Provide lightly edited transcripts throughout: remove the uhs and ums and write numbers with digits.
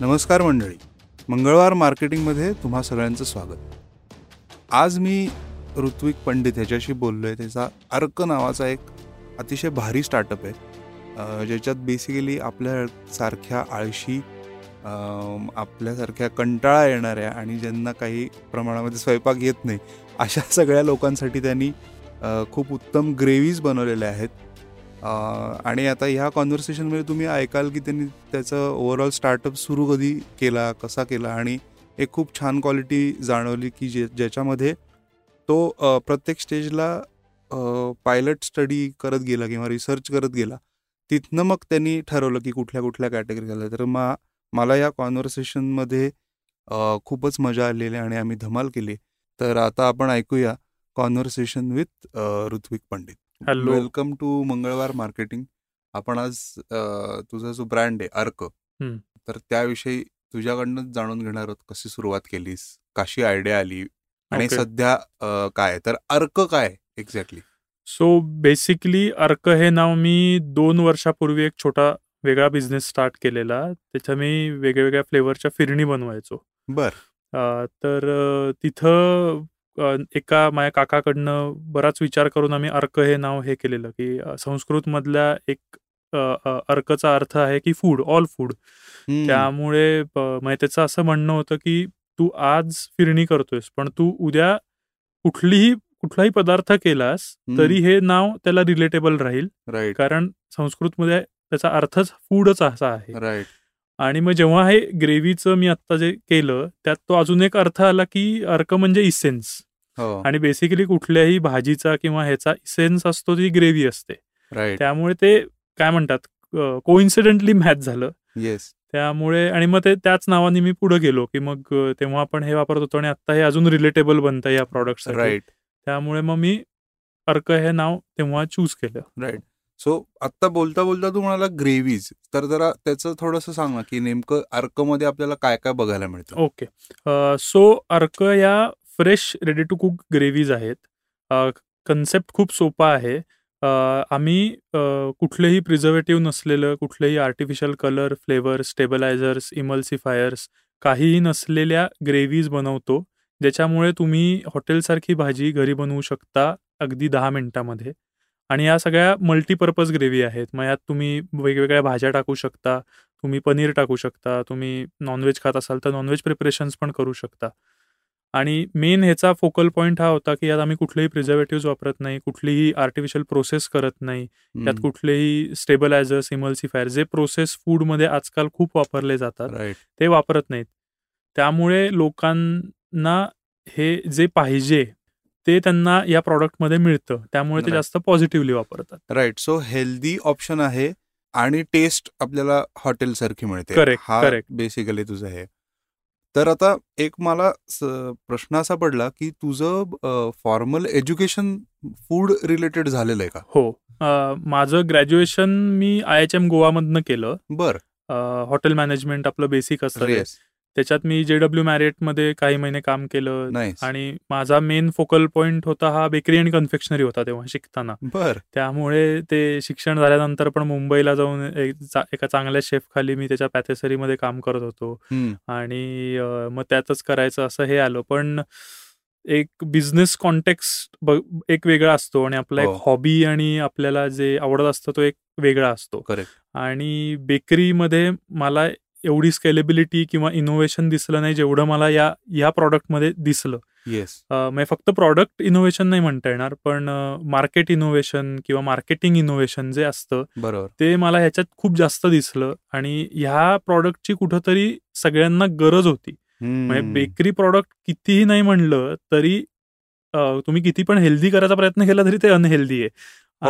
नमस्कार मंडळी, मंगळवार मार्केटिंगमध्ये तुम्हा सगळ्यांचं स्वागत. आज मी ऋत्विक पंडित ह्याच्याशी बोललो आहे. त्याचा अर्क नावाचा एक अतिशय भारी स्टार्टअप आहे, ज्याच्यात बेसिकली आपल्यासारख्या आळशी, आपल्यासारख्या कंटाळा येणाऱ्या आणि ज्यांना काही प्रमाणामध्ये स्वयंपाक येत नाही अशा सगळ्या लोकांसाठी त्यांनी खूप उत्तम ग्रेव्हीज बनवलेल्या आहेत. आणि आता ह्या कॉन्व्हर्सेशनमध्ये तुम्ही ऐकाल की त्यांनी त्याचं ओव्हरऑल स्टार्टअप सुरू कधी केला, कसा केला, आणि एक खूप छान क्वालिटी जाणवली की ज्याच्यामध्ये तो प्रत्येक स्टेजला पायलट स्टडी करत गेला किंवा रिसर्च करत गेला. तिथनं मग त्यांनी ठरवलं की कुठल्या कुठल्या कॅटेगरी झाल्या. तर मला या कॉन्व्हर्सेशनमध्ये खूपच मजा आलेली आणि आम्ही धमाल केली. तर आता आपण ऐकूया conversation with Ritwik Pandit. Hello, welcome to मंगळवार मार्केटिंग. आपण आज तुझा जो ब्रँड आहे अर्क, तर त्याविषयी तुझ्याकडनं जाणून घेणार आहोत. कशी सुरुवात केलीस, कशी आयडिया आली आणि सध्या काय, तर अर्क काय एक्झॅक्टली? सो बेसिकली अर्क हे नाव मी 2 वर्षापूर्वी एक छोटा वेगळा बिझनेस स्टार्ट केलेला. त्याच्या मी वेगवेगळ्या फ्लेवरच्या फिरणी बनवायचो. बर. तर तिथं एका माझ्या काकाकडनं बराच विचार करून आम्ही अर्क हे नाव हे केलेलं, की संस्कृत मधल्या एक अर्कचा अर्थ आहे की फूड, ऑल फूड. त्यामुळे त्याचं असं म्हणणं होतं की तू आज फिरणी करतोयस पण तू उद्या कुठलाही पदार्थ केलास तरी हे नाव त्याला रिलेटेबल राहील, कारण संस्कृतमध्ये त्याचा अर्थच फूडच असा आहे. आणि मग जेव्हा हे ग्रेव्हीचं मी आत्ता जे केलं त्यात तो अजून एक अर्थ आला की अर्क म्हणजे इसेन्स. आणि बेसिकली कुठल्याही भाजीचा किंवा ह्याचा इसेन्स असतो, ती ग्रेव्ही असते. त्यामुळे ते काय म्हणतात, कोइन्सिडेंटली मॅच झालं. त्यामुळे आणि मग ते त्याच नावाने मी पुढे गेलो की मग तेव्हा आपण हे वापरत होतो आणि आता हे अजून रिलेटेबल बनतं या प्रॉडक्टसाठी. त्यामुळे मग मी अर्क हे नाव तेव्हा चूज केलं. राईट. सो आत्ता बोलता बोलता तू म्हणाला ग्रेव्हीज, तर जरा त्याचं थोडंसं सांग ना की नेमकं अर्कमध्ये आपल्याला काय काय बघायला मिळतं. ओके. सो अर्क या fresh ready to cook gravies आहेत. कन्सेप्ट खूप सोपा आहे. आम्ही कुठलेही प्रिझर्वेटिव्ह नसलेलं, कुठलेही आर्टिफिशियल कलर, फ्लेवर, स्टेबलायझर्स, इमल्सिफायर्स काहीही नसलेल्या ग्रेव्हीज बनवतो, ज्याच्यामुळे तुम्ही हॉटेलसारखी भाजी घरी बनवू शकता अगदी 10 मिनिटामध्ये. आणि या सगळ्या मल्टीपर्पज ग्रेव्ही आहेत. मग यात तुम्ही वेगवेगळ्या भाज्या टाकू शकता, तुम्ही पनीर टाकू शकता, तुम्ही नॉनव्हेज खात असाल तर नॉनव्हेज प्रिपरेशन्स पण करू शकता. आणि मेन ह्याचा फोकल पॉईंट हा होता की यात आम्ही कुठलेही प्रिझर्वेटिव्ह वापरत नाही, कुठलीही आर्टिफिशियल प्रोसेस करत नाही, त्यात कुठलेही स्टेबलायझर्स, इमल्सिफायर जे प्रोसेस फूडमध्ये आजकाल खूप वापरले जातात ते वापरत नाहीत. त्यामुळे लोकांना हे जे पाहिजे ते त्यांना या प्रॉडक्टमध्ये मिळतं, त्यामुळे ते जास्त पॉझिटिव्हली वापरतात. राईट. सो हेल्दी ऑप्शन आहे आणि टेस्ट आपल्याला हॉटेल सारखी मिळते. करेक्ट. बेसिकली तुझं हे. तर आता एक मला प्रश्न असा पडला की तुझं फॉर्मल एज्युकेशन फूड रिलेटेड झालेलं आहे का? हो, माझं ग्रॅज्युएशन मी IHM गोवा मधनं केलं. बर. हॉटेल मॅनेजमेंट आपलं बेसिक असतं. त्याच्यात मी JW मॅरियट मध्ये काही महिने काम केलं. आणि माझा मेन फोकल पॉइंट होता हा बेकरी आणि कन्फेक्शनरी होता तेव्हा शिकताना. त्यामुळे ते शिक्षण झाल्यानंतर पण मुंबईला जाऊन एका चांगल्या शेफ खाली मी त्याच्या पॅटेसरीमध्ये काम करत होतो. आणि मग त्यातच करायचं असं हे आलं. पण एक बिझनेस कॉन्टेक्स्ट एक वेगळा असतो आणि आपला एक हॉबी आणि आपल्याला जे आवडत असतं तो एक वेगळा असतो. आणि बेकरीमध्ये मला एवढी स्केलेबिलिटी किंवा इनोव्हेशन दिसलं नाही जेवढं मला या प्रॉडक्टमध्ये दिसलं. म्हणजे फक्त प्रॉडक्ट इनोव्हेशन नाही म्हणता येणार, पण मार्केट इनोव्हेशन किंवा मार्केटिंग इनोव्हेशन जे असतं ते मला ह्याच्यात खूप जास्त दिसलं. आणि ह्या प्रॉडक्टची कुठंतरी सगळ्यांना गरज होती. म्हणजे बेकरी प्रॉडक्ट कितीही नाही म्हणलं तरी तुम्ही किती पण हेल्दी करायचा प्रयत्न केला तरी ते अनहेल्दी आहे.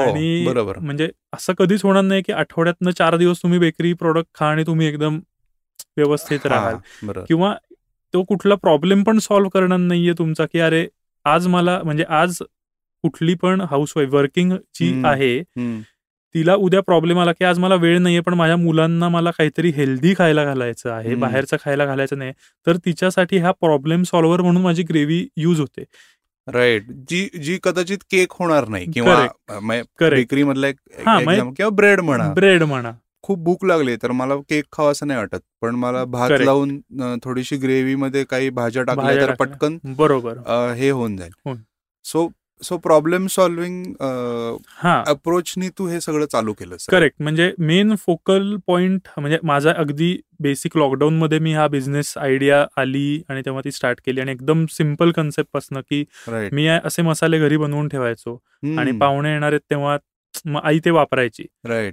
आणि म्हणजे असं कधीच होणार नाही की आठवड्यातनं 4 दिवस तुम्ही बेकरी प्रॉडक्ट खा आणि तुम्ही एकदम व्यवस्थित राहाल. किंवा तो कुठला प्रॉब्लेम पण सॉल्व्ह करणार नाहीये तुमचा की अरे आज मला म्हणजे आज कुठली पण हाऊसवाईफ वर्किंग जी आहे तिला उद्या प्रॉब्लेम आला की आज मला वेळ नाहीये पण माझ्या मुलांना मला काहीतरी हेल्दी खायला घालायचं आहे, बाहेरचं खायला घालायचं नाही, तर तिच्यासाठी हा प्रॉब्लेम सॉल्व्हर म्हणून माझी ग्रेव्ही यूज होते. राईट. जी कदाचित केक होणार नाही किंवा बेकरी मधला किंवा ब्रेड म्हणा खूप भूक लागली तर मला केक खावा असं नाही वाटत, पण मला भात लावून थोडीशी ग्रेव्ही मध्ये काही भाज्या टाकल्या तर पटकन बरोबर हे होऊन जाईल. सो प्रॉब्लेम सॉल्व्हिंग अप्रोचनी तू हे सगळं चालू केलं. करेक्ट. म्हणजे मेन फोकल पॉइंट म्हणजे माझा अगदी बेसिक लॉकडाऊन मध्ये मी हा बिझनेस आयडिया आली आणि तेव्हा ती स्टार्ट केली आणि एकदम सिम्पल कन्सेप्ट पासून की मी असे मसाले घरी बनवून ठेवायचो आणि पाहुणे येणार आहेत तेव्हा मग आई ते वापरायची.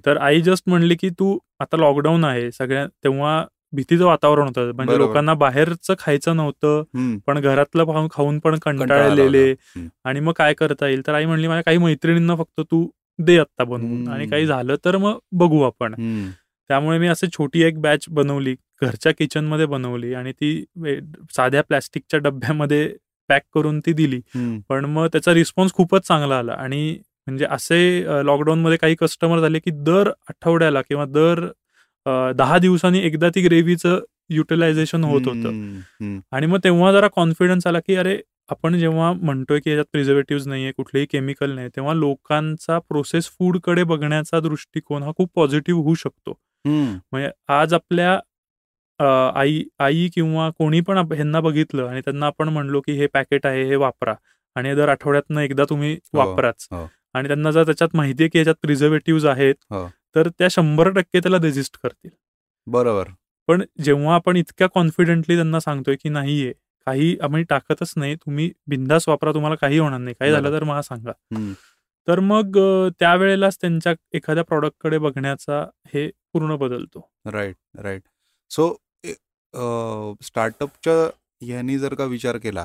तर आई जस्ट म्हणली की तू आता लॉकडाऊन आहे सगळ्या, तेव्हा भीतीचं वातावरण होतं म्हणजे लोकांना बाहेरचं खायचं नव्हतं पण घरातलं खाऊन पण कंटाळलेले आणि मग काय करता येईल. तर आई म्हणली माझ्या काही मैत्रिणींना फक्त तू दे आत्ता बनवून आणि काही झालं तर मग बघू आपण. त्यामुळे मी असे छोटी एक बॅच बनवली, घरच्या किचन मध्ये बनवली आणि ती साध्या प्लास्टिकच्या डब्यामध्ये पॅक करून ती दिली. पण मग त्याचा रिस्पॉन्स खूपच चांगला आला आणि म्हणजे असे लॉकडाऊन मध्ये काही कस्टमर झाले की दर आठवड्याला किंवा दर 10 दिवसांनी एकदा ती ग्रेव्हीचं युटिलायझेशन होत होतं. आणि मग तेव्हा जरा कॉन्फिडन्स आला की अरे आपण जेव्हा म्हणतोय की याच्यात प्रिझर्वेटिव्ह नाहीये, कुठलेही केमिकल नाही, तेव्हा लोकांचा प्रोसेस फूडकडे बघण्याचा दृष्टिकोन हा खूप पॉझिटिव्ह होऊ शकतो. म्हणजे आज आपल्या आई किंवा कोणी पण ह्यांना बघितलं आणि त्यांना आपण म्हणलो की हे पॅकेट आहे हे वापरा आणि दर आठवड्यातनं एकदा तुम्ही वापराच आणि त्यांना जर त्याच्यात माहिती आहे की याच्यात प्रिझर्वेटिव्ह आहेत तर त्या 100% त्याला रेजिस्ट करतील. बरोबर. पण जेव्हा आपण इतक्या कॉन्फिडेंटली त्यांना सांगतोय की नाहीये काही आम्ही टाकतच नाही, तुम्ही बिंदास वापरा, तुम्हाला काही होणार नाही, काही झालं तर मला सांगा, तर मग त्यावेळेलाच त्यांच्या एखाद्या प्रॉडक्टकडे बघण्याचा हे पूर्ण बदलतो. Right right. सो स्टार्टअपच्या यांनी जर का विचार केला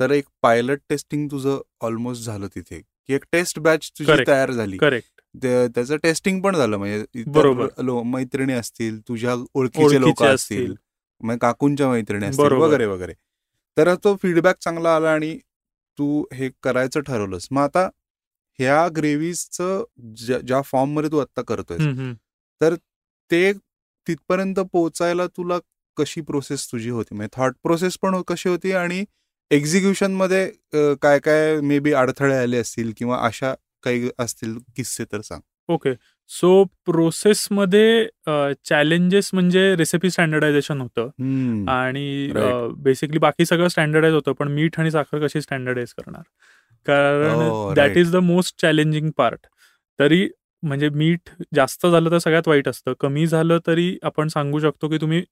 तर एक पायलट टेस्टिंग तुझं ऑलमोस्ट झालं तिथे की एक टेस्ट बॅच तुझी तयार झाली. करेक्ट. त्याचं टेस्टिंग पण झालं म्हणजे बरोबर मैत्रिणी असतील तुझ्या ओळखीचे लोक असतील म्हणजे काकूंच्या मैत्रिणी असतील वगैरे वगैरे, तर तो फीडबॅक चांगला आला आणि तू हे करायचं ठरवलंस. मग आता ह्या ग्रेव्हीजचं ज्या फॉर्म मध्ये तू आता करतोय तर ते तिथपर्यंत पोहोचायला तुला कशी प्रोसेस तुझी होती म्हणजे थॉट प्रोसेस पण कशी होती आणि एक्झिक्युशन मध्ये काय काय मे बी अडथळे आले असतील किंवा अशा काही असतील किस्से तर सांग. ओके. सो प्रोसेस मध्ये चॅलेंजेस म्हणजे रेसिपी स्टँडर्डायझेशन होतं आणि बेसिकली बाकी सगळं स्टँडर्डाइज होतं पण मीठ आणि साखर कशी स्टँडर्डाइज करणार, कारण that is the most challenging part. तरी म्हणजे मीठ जास्त झालं तर सगळ्यात वाईट असतं, कमी झालं तरी आपण सांगू शकतो की तुम्ही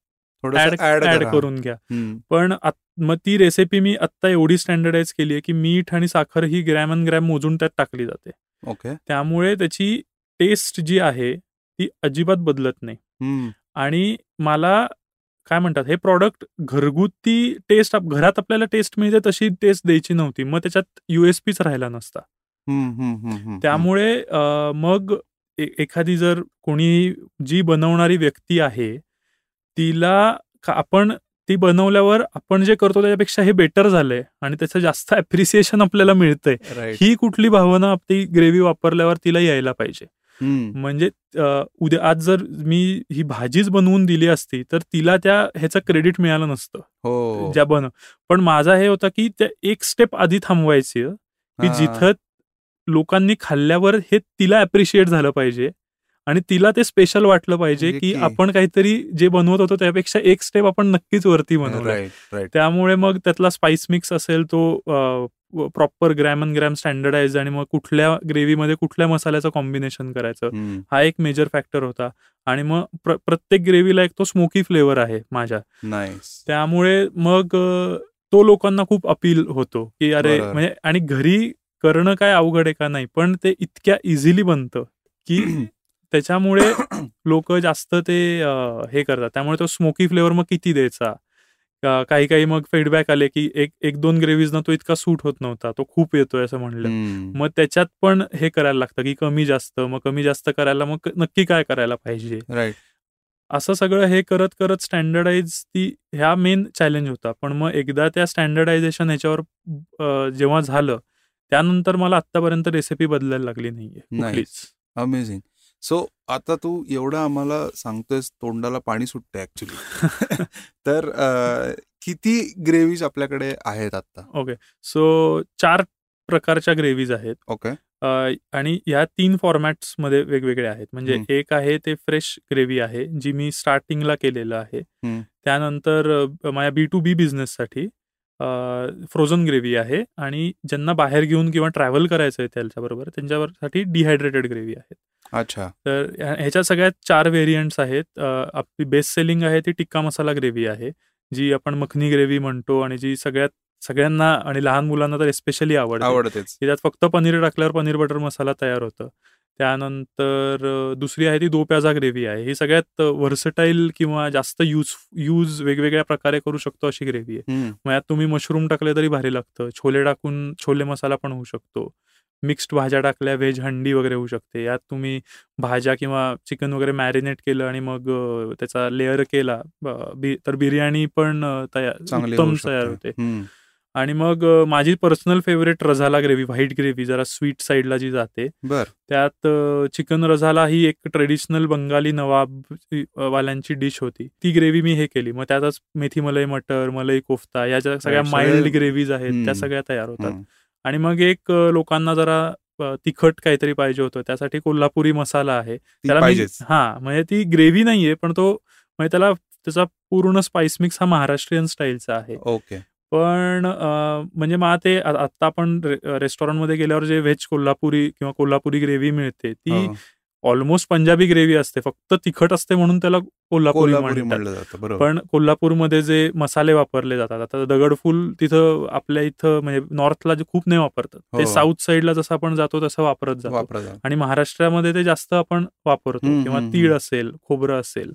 ऍड करून घ्या. पण मग ती रेसिपी मी आत्ता एवढी स्टँडर्डाइज केली आहे की मीठ आणि साखर ही ग्रॅम अँड ग्रॅम मोजून त्यात टाकली जाते. ओके. त्यामुळे त्याची टेस्ट जी आहे ती अजिबात बदलत नाही आणि मला काय म्हणतात हे प्रॉडक्ट घरगुती टेस्ट घरात आपल्याला टेस्ट मिळते तशी टेस्ट द्यायची नव्हती, मग त्याच्यात USPच राहिला नसता. त्यामुळे मग एखादी जर कोणी जी बनवणारी व्यक्ती आहे तिला आपण ती बनवल्यावर आपण जे करतो त्याच्यापेक्षा हे बेटर झालंय आणि त्याचं जास्त अप्रिसिएशन आपल्याला मिळतंय ही कुठली भावना ती ग्रेव्ही वापरल्यावर तिला यायला पाहिजे. म्हणजे उद्या आज जर मी ही भाजीच बनवून दिली असती तर तिला त्या ह्याचं क्रेडिट मिळालं नसतं ज्या बनव. पण माझा हे होता की त्या एक स्टेप आधी थांबवायची की जिथं लोकांनी खाल्ल्यावर हे तिला अप्रिशिएट झालं पाहिजे आणि तिला ते स्पेशल वाटलं पाहिजे की आपण काहीतरी जे बनवत होतो त्यापेक्षा एक स्टेप आपण नक्कीच वरती बनवलं. त्यामुळे मग त्यातला स्पाइस मिक्स असेल तो proper gram and gram standardise आणि मग कुठल्या ग्रेव्हीमध्ये कुठल्या मसाल्याचं कॉम्बिनेशन करायचं हा एक मेजर फॅक्टर होता. आणि मग प्रत्येक ग्रेव्हीला एक तो स्मोकी फ्लेवर आहे माझ्या, त्यामुळे मग तो लोकांना खूप अपील होतो की अरे म्हणजे आणि घरी करणं काय अवघड आहे का नाही, पण ते इतक्या इझिली बनतं की त्याच्यामुळे लोक जास्त ते हे करतात. त्यामुळे तो स्मोकी फ्लेवर मग किती द्यायचा, काही काही मग फीडबॅक आले की एक दोन ग्रेव्हीजना तो इतका सूट होत नव्हता, तो खूप येतोय असं म्हणलं, मग त्याच्यात पण हे करायला लागतं की कमी जास्त, मग कमी जास्त करायला मग नक्की काय करायला पाहिजे. राईट. असं सगळं हे करत करत स्टँडर्डाइज ती ह्या मेन चॅलेंज होता. पण मग एकदा त्या स्टँडर्डायझेशन ह्याच्यावर जेव्हा झालं त्यानंतर मला आतापर्यंत रेसिपी बदलायला लागली नाहीये. अमेझिंग. सो आता तू एवढं आम्हाला सांगतोयस तोंडाला पाणी सुटतंय ऍक्च्युली तर किती ग्रेव्हीज आपल्याकडे आहेत आता? ओके. सो 4 प्रकारच्या ग्रेव्हीज आहेत. ओके. आणि ह्या तीन फॉर्मॅट्समध्ये वेगवेगळे आहेत. म्हणजे एक आहे ते फ्रेश ग्रेव्ही आहे जी मी स्टार्टिंगला केलेलं आहे. त्यानंतर माझ्या B2B बिझनेससाठी फ्रोझन ग्रेव्ही आहे, आणि ज्यांना बाहेर घेऊन किंवा ट्रॅव्हल करायचं आहे त्याच्याबरोबर त्यांच्यासाठी डिहायड्रेटेड ग्रेव्ही आहे. अच्छा. तर ह्याच्या सगळ्यात 4 व्हेरियंट्स आहेत. आपली बेस्ट सेलिंग आहे ती टिक्का मसाला ग्रेव्ही आहे, जी आपण मखनी ग्रेव्ही म्हणतो आणि जी सगळ्यांना आणि लहान मुलांना तर एस्पेशली आवडते. त्यात फक्त पनीर टाकल्यावर पनीर बटर मसाला तयार होतं. त्यानंतर दुसरी आहे ती दो प्याजा ग्रेव्ही आहे. ही सगळ्यात व्हर्सटाईल किंवा जास्त यूज वेगवेगळ्या प्रकारे करू शकतो अशी ग्रेव्ही आहे. मग यात तुम्ही मशरूम टाकले तरी भारी लागतं, छोले टाकून छोले मसाला पण होऊ शकतो, मिक्स्ड भाज्या टाकल्या व्हेज हंडी वगैरे होऊ शकते. यात तुम्ही भाज्या किंवा चिकन वगैरे मॅरिनेट केलं आणि मग त्याचा लेअर केला तर बिर्याणी पण उत्तम तयार होते. आणि मग माझी personal favourite rezala gravy, white gravy जरा स्वीट साईडला जी जाते, त्यात चिकन रझाला ही एक ट्रेडिशनल बंगाली नवाब वाल्यांची डिश होती, ती ग्रेव्ही मी हे केली. मग त्यातच मेथी मलाई मटर, मलाई कोफ्ता या ज्या सगळ्या माइल्ड ग्रेव्हीज आहेत त्या सगळ्या तयार होतात. आणि मग एक लोकांना जरा तिखट काहीतरी पाहिजे होतं त्यासाठी कोल्हापुरी मसाला आहे, त्याला हा म्हणजे ती ग्रेव्ही नाहीये पण तो म्हणजे त्याचा पूर्ण स्पाइस मिक्स हा महाराष्ट्रीयन स्टाईलचा आहे. ओके. पण म्हणजे मग ते आता आपण रेस्टॉरंटमध्ये गेल्यावर जे व्हेज कोल्हापुरी किंवा कोल्हापुरी ग्रेव्ही मिळते ती ऑलमोस्ट पंजाबी ग्रेव्ही असते, फक्त तिखट असते म्हणून त्याला कोल्हापुरी म्हणलं जातं. पण कोल्हापूरमध्ये जे मसाले वापरले जातात, आता दगडफूल तिथं आपल्या इथं म्हणजे नॉर्थला जे खूप नाही वापरतात, ते साऊथ साईडला जसं आपण जातो तसं वापरत जातो, आणि महाराष्ट्रामध्ये ते जास्त आपण वापरतो. किंवा तीळ असेल, खोबरं असेल,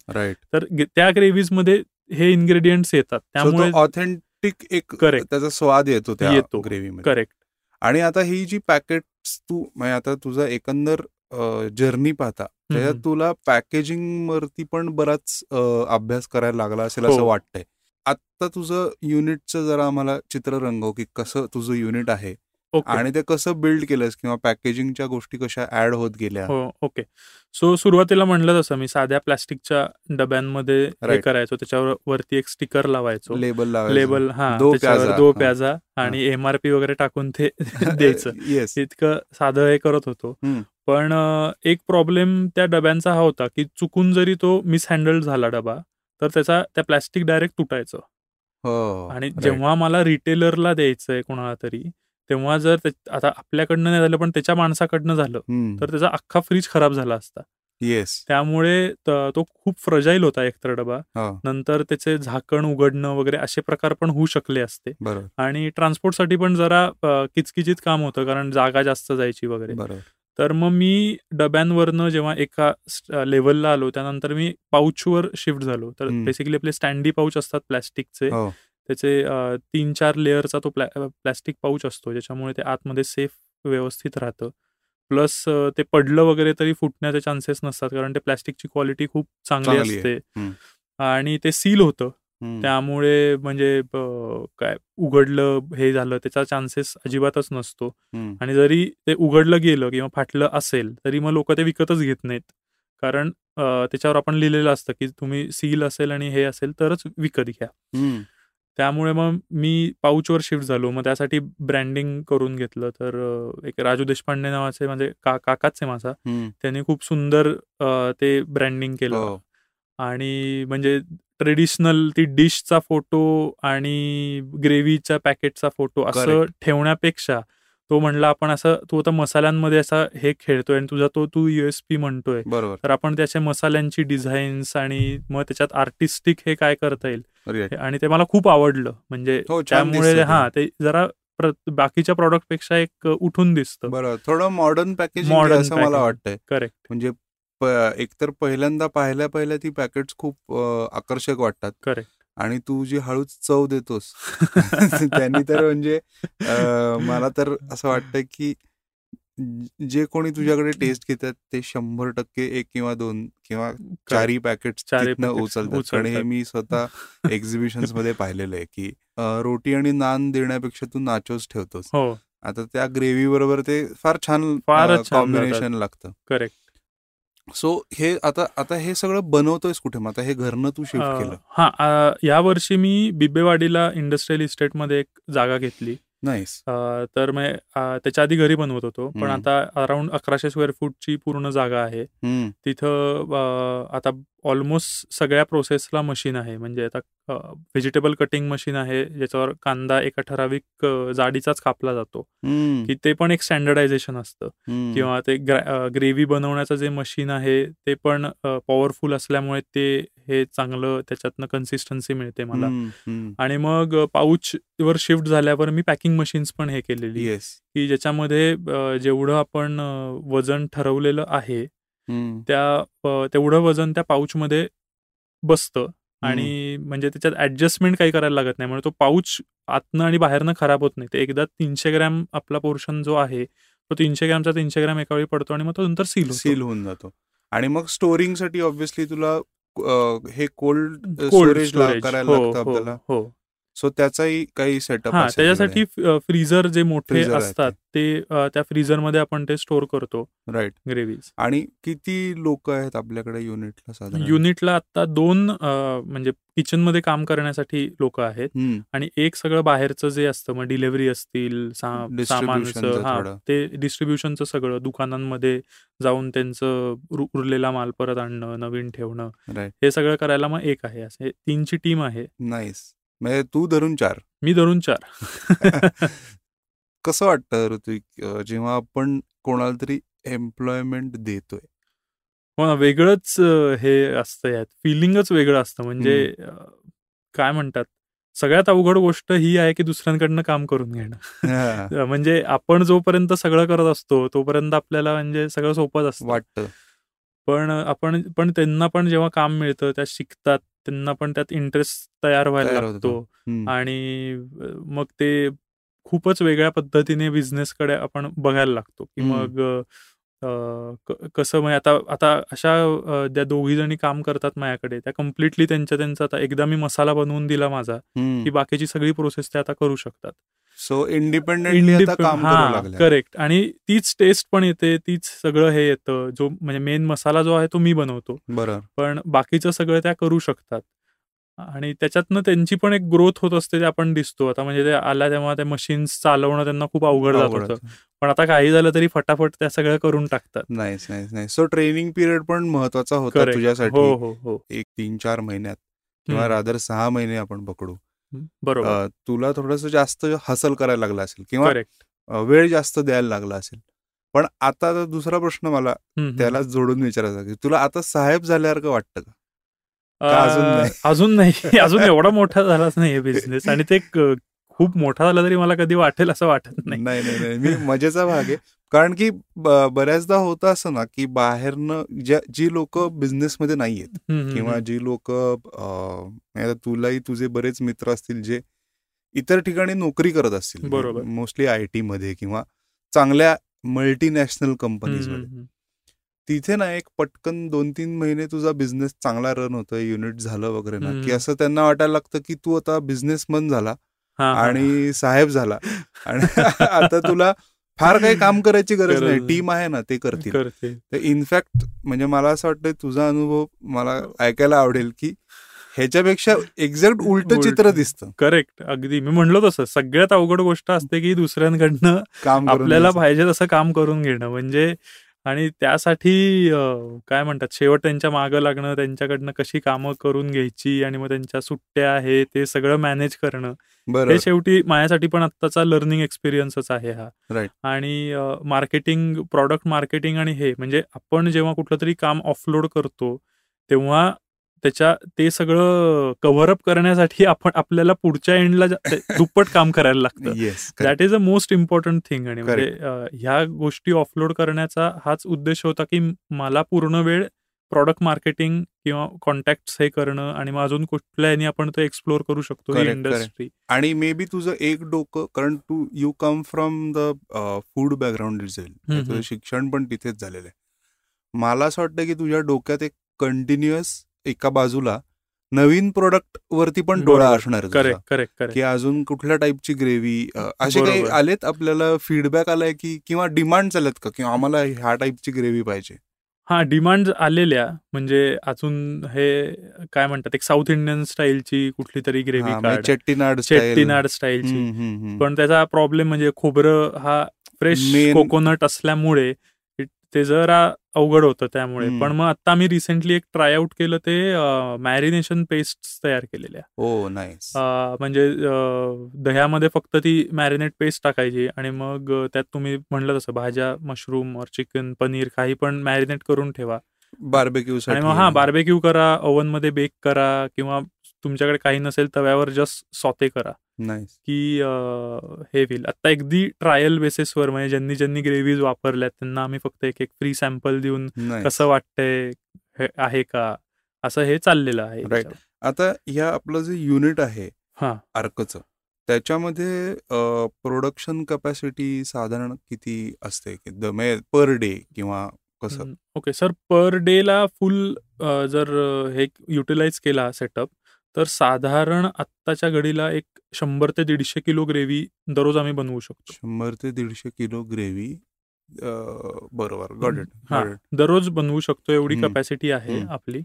तर त्या ग्रेव्हीजमध्ये हे इन्ग्रेडियंट्स येतात, त्यामुळे ऑथेंटिक एक त्याचा स्वाद येतो त्या ग्रेव्हीमध्ये. करेक्ट. आणि आता ही जी पॅकेट्स तू म्हणजे आता तुझा एकंदर जर्नी पाहता त्याच्यात तुला पॅकेजिंग वरती पण बराच अभ्यास करायला लागला असेल असं वाटतंय. आता तुझं युनिटचं जरा आम्हाला चित्र रंगव की कसं तुझं युनिट आहे आणि ते कसं बिल्ड केलंस किंवा पॅकेजिंगच्या गोष्टी कशा ऍड होत गेल्या. ओके. सो सुरुवातीला म्हणलं तसं मी साध्या प्लास्टिकच्या डब्यांमध्ये हे करायचो, त्याच्यावर वरती एक स्टिकर लावायचो, लेबल हा दो प्याजा आणि MRP वगैरे टाकून ते द्यायचं, इतकं साधं हे करत होतो. पण एक प्रॉब्लेम त्या डब्यांचा हा होता की चुकून जरी तो मिसहँडल झाला डबा तर त्या प्लास्टिक डायरेक्ट तुटायचं. आणि जेव्हा मला रिटेलरला द्यायचंय कोणाला तरी, तेव्हा जर आता आपल्याकडनं नाही झालं पण त्याच्या माणसाकडनं झालं तर त्याचा अख्खा फ्रीज खराब झाला असता. येस. त्यामुळे तो खूप फ्रजाईल होता एकतर डबा, नंतर त्याचे झाकण उघडणं वगैरे असे प्रकार पण होऊ शकले असते. आणि ट्रान्सपोर्टसाठी पण जरा किचकिचित काम होतं कारण जागा जास्त जायची वगैरे. तर मग मी डब्यांवरनं जेव्हा एका लेव्हलला आलो त्यानंतर मी पाऊचवर शिफ्ट झालो. तर बेसिकली आपले स्टँडी पाऊच असतात प्लॅस्टिकचे, त्याचे 3-4 लेअरचा तो प्लॅस्टिक पाऊच असतो ज्याच्यामुळे ते आतमध्ये सेफ व्यवस्थित राहतं, प्लस ते पडलं वगैरे तरी फुटण्याचे चान्सेस नसतात कारण ते प्लॅस्टिकची क्वालिटी खूप चांगली असते आणि ते सील होतं, त्यामुळे म्हणजे काय उघडलं हे झालं त्याचा चान्सेस अजिबातच नसतो. आणि जरी ते उघडलं गेलं किंवा फाटलं असेल तरी मग लोक ते विकतच घेत नाहीत कारण त्याच्यावर आपण लिहिलेलं असतं की तुम्ही सील असेल आणि हे असेल तरच विकत घ्या. त्यामुळे मग मी पाऊचवर शिफ्ट झालो. मग त्यासाठी ब्रँडिंग करून घेतलं, तर एक राजू देशपांडे नावाचे म्हणजे काकाच आहे माझा, त्यांनी खूप सुंदर ते ब्रँडिंग केलं आणि म्हणजे ट्रेडिशनल ती डिशचा फोटो आणि ग्रेव्हीचा पॅकेटचा फोटो असं ठेवण्यापेक्षा तो म्हणला आपण असं तू आता मसाल्यांमध्ये असा हे खेळतोय आणि तुझा तू USP म्हणतोय, तर आपण त्याच्या मसाल्यांची डिझाईन्स आणि मग त्याच्यात आर्टिस्टिक हे काय करता येईल, आणि ते मला खूप आवडलं. म्हणजे त्यामुळे हा ते जरा बाकीच्या प्रॉडक्ट पेक्षा एक उठून दिसतं. बरोबर. थोडं मॉडर्न पॅकेजिंग असं मला वाटतंय. करेक्ट. म्हणजे एकतर पहिल्यांदा पाहिल्या ती पॅकेट्स खूप आकर्षक वाटतात. करेक्ट. आणि तू जी हळूच चव देतोस त्यांनी तर म्हणजे मला तर असं वाटतं की जे कोणी तुझ्याकडे टेस्ट घेतात ते 100% 1 किंवा 2 किंवा 4 पॅकेट्स उचलतात. आणि हे मी स्वतः एक्झिबिशन्स मध्ये पाहिलेलं आहे की रोटी आणि नान देण्यापेक्षा तू नाचोस ठेवतोस. आता त्या ग्रेव्ही बरोबर ते फार छान कॉम्बिनेशन लागतं. करेक्ट. सो हे आता हे सगळं बनवतोयस कुठे मग? आता हे घरनं तू शिफ्ट केलं? हा, या वर्षी मी बिबेवाडीला इंडस्ट्रियल इस्टेटमध्ये एक जागा घेतली. नाईस. तर मी त्याच्या आधी घरी बनवत होतो, पण आता अराउंड 1100 स्क्वेअर फूटची पूर्ण जागा आहे. तिथं आता ऑलमोस्ट सगळ्या प्रोसेसला मशीन आहे. म्हणजे आता व्हेजिटेबल कटिंग मशीन आहे, ज्याच्यावर कांदा एका ठराविक जाडीचाच कापला जातो, की ते पण एक स्टँडर्डायझेशन असतं. किंवा ते ग्रेव्ही बनवण्याचं जे मशीन आहे ते पण पॉवरफुल असल्यामुळे ते हे चांगलं त्याच्यातनं कन्सिस्टन्सी मिळते मला. आणि मग पाऊच वर शिफ्ट झाल्यावर मी पॅकिंग मशीन्स पण हे केलेली, की ज्याच्यामध्ये जेवढं आपण वजन ठरवलेलं आहे तेवढं वजन त्या पाऊचमध्ये बसतं. आणि म्हणजे त्याच्यात ऍडजस्टमेंट काही करायला लागत नाही, म्हणजे तो पाऊच आतनं आणि बाहेरनं खराब होत नाही. ते एकदा 300 ग्रॅम आपला पोर्शन जो आहे तो 300 ग्रॅमचा 300 ग्रॅम एका वेळी पडतो आणि मग तो नंतर सील होऊन जातो. आणि मग स्टोरिंगसाठी ऑब्व्हियसली तुला हे कोल्ड स्टोरेज करायला लागतं आपल्याला. सो त्याचाही काही सेटअप आहे. त्याच्यासाठी फ्रीझर जे मोठे असतात ते त्या फ्रीझर मध्ये आपण ते स्टोअर करतो. राईट. ग्रेव्हीज. आणि किती लोक आहेत आपल्याकडे युनिटला? साधारण युनिटला आता 2 म्हणजे किचन मध्ये काम करण्यासाठी लोक आहेत, आणि एक सगळं बाहेरचं जे असतं, मग डिलिव्हरी असतील, सामानचं, ते डिस्ट्रीब्युशनचं सगळं, दुकानांमध्ये जाऊन त्यांचं उरलेला माल परत आणणं, नवीन ठेवणं, हे सगळं करायला मग एक आहे. असे 3ची टीम आहे. नाईस. म्हणजे तू धरून 4, मी धरून 4. कसं वाटतं ऋत्विक जेव्हा आपण कोणाला तरी एम्प्लॉयमेंट देतोय? हो ना, वेगळंच हे असतं, यात फिलिंगच वेगळं असतं. म्हणजे काय म्हणतात, सगळ्यात अवघड गोष्ट ही आहे की दुसऱ्यांकडनं काम करून घेणं. म्हणजे आपण जोपर्यंत सगळं करत असतो तोपर्यंत आपल्याला म्हणजे सगळं सोपंच असतं वाटतं, पण त्यांना पण जेव्हा काम मिळतं, त्या शिकतात, त्यांना पण त्यात इंटरेस्ट तयार व्हायला लागतो. आणि मग ते खूपच वेगळ्या पद्धतीने बिझनेसकडे आपण बघायला लागतो. की मग कसं, म्हणजे आता अशा ज्या 2 जणी काम करतात माझ्याकडे, त्या कम्प्लिटली त्यांचा आता एकदा मी मसाला बनवून दिला माझा, की बाकीची सगळी प्रोसेस ते आता करू शकतात. सो इंडिपेंडेंटली काम करू लागले. करेक्ट. आणि तीच टेस्ट पण येते, तीच सगळं हे येतं. जो म्हणजे मेन मसाला जो आहे तो मी बनवतो, बरोबर, पण बाकीचं सगळं त्या करू शकतात. आणि त्याच्यातनं त्यांची पण एक ग्रोथ होत असते, ते आपण दिसतो. आता म्हणजे ते आला तेव्हा त्या मशीन्स चालवणं त्यांना खूप अवघड जात होतं, पण आता काही झालं तरी फटाफट त्या सगळं करून टाकतात. Nice nice nice. So training period पण महत्वाचा होता तुझ्यासाठी. हो हो. एक 3-4 महिन्यात किंवा रादर 6 महिने आपण पकडू. बरोबर. तुला थोडंसं जास्त हसल करायला लागला असेल किंवा वेळ जास्त द्यायला लागला असेल. पण आता दुसरा प्रश्न मला त्याला जोडून विचारायचा की तुला आता साहेब झाल्यासारखं वाटतं का? अजून एवढा मोठा झालाच नाही बिझनेस, आणि ते खूप मोठा झाला तरी मला कधी वाटेल असं वाटत नाही. नाही नाही, मी मजेचा भाग आहे. कारण की बऱ्याचदा होतं असं ना की बाहेरनं जी लोक बिझनेसमध्ये नाही आहेत किंवा जी लोक, तुलाही तुझे बरेच मित्र असतील जे इतर ठिकाणी नोकरी करत असतील, बरोबर, मोस्टली IT मध्ये किंवा चांगल्या मल्टीनॅशनल कंपनीजमध्ये, तिथे ना एक पटकन 2-3 महिने तुझा बिझनेस चांगला रन होतोय, युनिट झालं वगैरे ना, की असं त्यांना वाटायला लागतं की तू आता बिझनेसमन झाला आणि साहेब झाला, आणि आता तुला फार काही काम करायची गरज नाही, टीम आहे ना ते करतील. इनफॅक्ट म्हणजे मला असं वाटतं तुझा अनुभव मला ऐकायला आवडेल की ह्याच्यापेक्षा एक्झॅक्ट उलट चित्र दिसतं. करेक्ट. अगदी मी म्हणलो तसं सगळ्यात अवघड गोष्ट असते की दुसऱ्यांकडनं काम आपल्याला पाहिजे तसं काम करून घेणं. म्हणजे आणि त्यासाठी काय म्हणतात, शेवट त्यांच्या मागं लागणं, त्यांच्याकडनं कशी कामं करून घ्यायची, आणि मग त्यांच्या सुट्ट्या आहे ते सगळं मॅनेज करणं, हे शेवटी माझ्यासाठी पण आत्ताचा लर्निंग एक्सपिरियन्सच आहे हा. आणि मार्केटिंग, प्रॉडक्ट मार्केटिंग, आणि हे म्हणजे आपण जेव्हा कुठलं तरी काम ऑफलोड करतो तेव्हा ते सगळं कव्हरअप करण्यासाठी आपण आपल्याला पुढच्या एंडला दुप्पट काम करायला लागतं. That is a most important thing. आणि म्हणजे ह्या गोष्टी ऑफलोड करण्याचा हाच उद्देश होता की मला पूर्ण वेळ प्रॉडक्ट मार्केटिंग किंवा कॉन्टॅक्ट हे करणं, आणि मग अजून कुठल्याने आपण ते एक्सप्लोअर करू शकतो ही इंडस्ट्री. आणि मे बी तुझं एक डोकं, कारण तू you come from the food background, तुझं शिक्षण पण तिथेच झालेलं आहे. मला असं वाटतं की तुझ्या डोक्यात एक कंटिन्युअस एका बाजूला नवीन प्रोडक्ट वरती पण डोळा असणार, की अजून कुठल्या टाईपची ग्रेव्ही, असे काही आलेत आपल्याला फीडबॅक आलाय की, किंवा डिमांड चालत का, किंवा आम्हाला ह्या टाईपची ग्रेव्ही पाहिजे? हा डिमांड आलेल्या, म्हणजे अजून हे काय म्हणतात, एक साऊथ इंडियन स्टाईलची कुठली तरी ग्रेव्ही, चेट्टीनाड स्टाईलची. पण त्याचा प्रॉब्लेम म्हणजे खोबरं हा फ्रेश कोकोनट असल्यामुळे ते जरा अवघड होतं त्यामुळे. पण मग आता मी रिसेंटली एक ट्राय आउट केलं, ते मॅरिनेशन पेस्ट तयार केलेल्या. म्हणजे दह्यामध्ये फक्त ती मॅरिनेट पेस्ट टाकायची आणि मग त्यात तुम्ही म्हणलं तसं भाज्या, मशरूम और चिकन, पनीर काही पण मॅरिनेट करून ठेवा बार्बेक्यू. आणि मग बार्बेक्यू करा, ओव्हन मध्ये बेक करा, किंवा तुमच्याकडे काही नसेल तव्यावर जस्ट सॉते करा की हे होईल. आता अगदी ट्रायल बेसिसवर, म्हणजे ज्यांनी ज्यांनी ग्रेव्हीज वापरल्या त्यांना आम्ही फक्त एक एक फ्री सॅम्पल देऊन कसं वाटतंय आहे का, असं हे चाललेलं आहे. राईट. आता ह्या आपलं जे युनिट आहे आर्कचं, त्याच्यामध्ये प्रोडक्शन कॅपॅसिटी साधारण किती असते पर डे किंवा कसं? ओके सर, पर डेला फुल जर हे युटिलाइज केला सेटअप तर साधारण आत्ताच्या घडीला एक 100 ते 150 किलो ग्रेव्ही दररोज आम्ही बनवू शकतो. 100 ते 150 किलो ग्रेव्ही, बरोबर, गॉट इट, दररोज बनवू शकतो एवढी कॅपॅसिटी आहे आपली.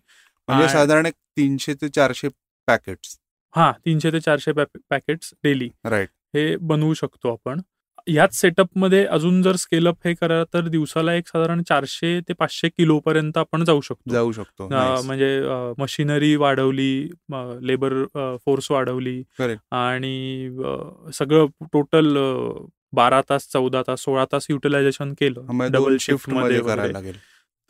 म्हणजे साधारण 300 ते 400 पॅकेट्स, 300 ते 400 पॅकेट्स डेली, राईट, हे बनवू शकतो आपण. याच सेटअपमध्ये अजून जर स्केलअप हे करा तर दिवसाला एक साधारण 400 ते 500 किलो पर्यंत आपण जाऊ शकतो. म्हणजे मशिनरी वाढवली, लेबर फोर्स वाढवली आणि सगळं टोटल 12 तास, 14 तास, 16 तास युटिलायझेशन केलं डबल शिफ्ट मध्ये करायला लागेल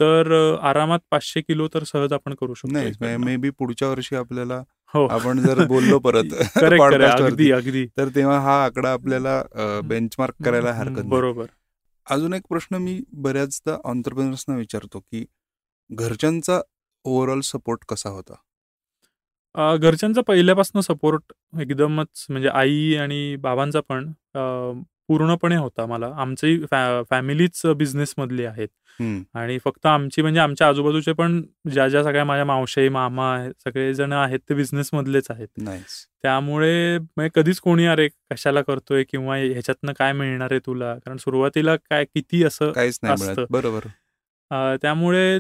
तर आरामात 500 किलो तर सहज आपण करू शकतो. मे बी पुढच्या वर्षी आपल्याला आपण जर बोललो परत अगदी तर तेव्हा हा आकडा आपल्याला बेंचमार्क करायला हरकत नाही. बरोबर. अजून एक प्रश्न मी बऱ्याचदा एंटरप्रेन्युअर्सना विचारतो की घरच्यांचा ओव्हरऑल सपोर्ट कसा होता? घरच्यांचा पहिल्यापासून सपोर्ट एकदमच, म्हणजे आई आणि बाबांचा पण पूर्णपणे होता. मला आमची फॅमिलीच बिझनेस मधली आहेत आणि फक्त आमची, म्हणजे आमच्या आजूबाजूचे पण ज्या ज्या सगळ्या माझ्या मावशी मामा सगळेजण आहेत ते बिझनेस मधलेच आहेत, त्यामुळे कधीच कोणी अरे कशाला करतोय किंवा ह्याच्यातनं काय मिळणार आहे तुला, कारण सुरुवातीला काय किती असं असतं. बरोबर. त्यामुळे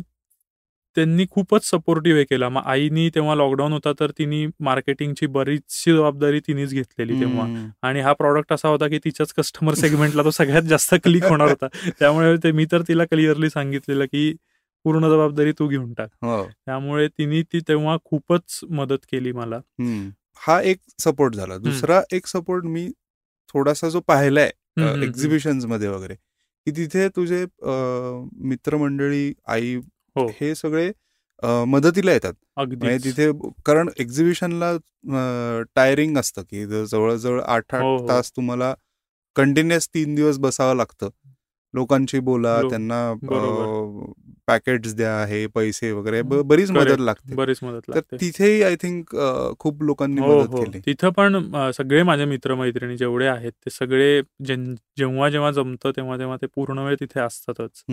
त्यांनी खूपच सपोर्टिव्ह हे केला. मग आईनी तेव्हा लॉकडाऊन होता तर तिने मार्केटिंगची बरीचशी जबाबदारी तिनेच घेतलेली तेव्हा, आणि हा प्रॉडक्ट असा होता की तिच्याच कस्टमर सेगमेंटला तो सगळ्यात जास्त क्लिक होणार होता, त्यामुळे ते मी तर तिला क्लिअरली सांगितलेलं की पूर्ण जबाबदारी तू घेऊन टाक, त्यामुळे तिने ती तेव्हा खूपच मदत केली मला. हा एक सपोर्ट झाला. दुसरा एक सपोर्ट मी थोडासा जो पाहिलाय एक्झिबिशन्स मध्ये वगैरे की तिथे तुझे मित्रमंडळी, आई हे सगळे मदतीला येतात म्हणजे तिथे, कारण एक्झिबिशनला टायरिंग असतं की जवळजवळ 8-8 तास तुम्हाला कंटिन्युअस 3 दिवस बसावं लागतं, लोकांशी बोला, त्यांना पॅकेट्स द्या, हे पैसे वगैरे बरीच मदत लागते. तर तिथेही आय थिंक खूप लोकांनी मदत केली. तिथं पण सगळे माझे मित्रमैत्रिणी जेवढे आहेत ते सगळे जेव्हा जेव्हा जमतं तेव्हा तेव्हा ते पूर्ण वेळ तिथे असतातच.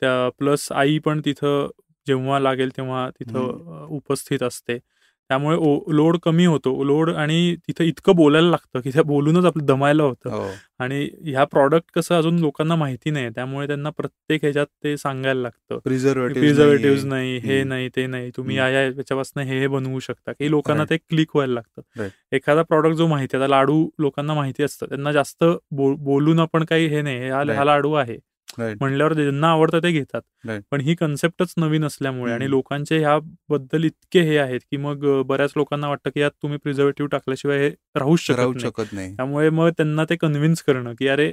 त्या प्लस आई पण तिथं जेव्हा लागेल तेव्हा तिथं उपस्थित असते, त्यामुळे लोड कमी होतो. लोड आणि तिथं इतकं बोलायला लागतं की त्या बोलूनच आपलं दमायला होतं आणि ह्या प्रॉडक्ट कसं अजून लोकांना माहिती नाही त्यामुळे त्यांना प्रत्येक ह्याच्यात ते सांगायला लागतं, प्रिझर्वेटिव्ह नाही, हे नाही, ते नाही, तुम्ही याच्यापासून हे बनवू शकता की लोकांना ते क्लिक व्हायला लागतं. एखादा प्रॉडक्ट जो माहिती, आता लाडू लोकांना माहिती असतं, त्यांना जास्त बोलून आपण काही हे नाही, हा लाडू आहे म्हणल्यावर ज्यांना आवडतं ते घेतात. पण ही कन्सेप्टच नवीन असल्यामुळे आणि लोकांचे ह्याबद्दल इतके हे आहेत की मग बऱ्याच लोकांना वाटतं की यात तुम्ही प्रिझर्वेटिव्ह टाकल्याशिवाय हे राहूच शकत नाही. त्यामुळे मग त्यांना ते कन्व्हिन्स करणं की अरे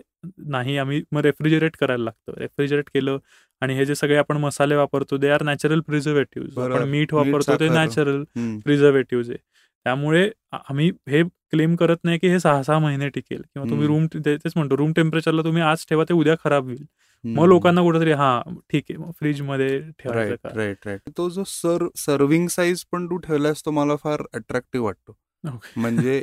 नाही, आम्ही मग रेफ्रिजरेट करायला लागतं. रेफ्रिजरेट केलं आणि हे जे सगळे आपण मसाले वापरतो ते आर नॅचरल प्रिझर्वेटिव्ह, आपण मीठ वापरतो ते नॅचरल प्रिझर्वेटिव्ह आहे, त्यामुळे आम्ही हे क्लेम करत नाही की हे 6-6 महिने टिकेल किंवा तुम्ही तेच म्हणतो रूम टेम्परेचरला तुम्ही आज ठेवा ते उद्या खराब होईल. मग लोकांना कुठेतरी ठीक आहे मग फ्रीज मध्ये ठेवायचं. Right right. तो जो सर्व्हिंग साईज पण तू ठेवलास तो मला फार अट्रॅक्टिव्ह वाटतो. म्हणजे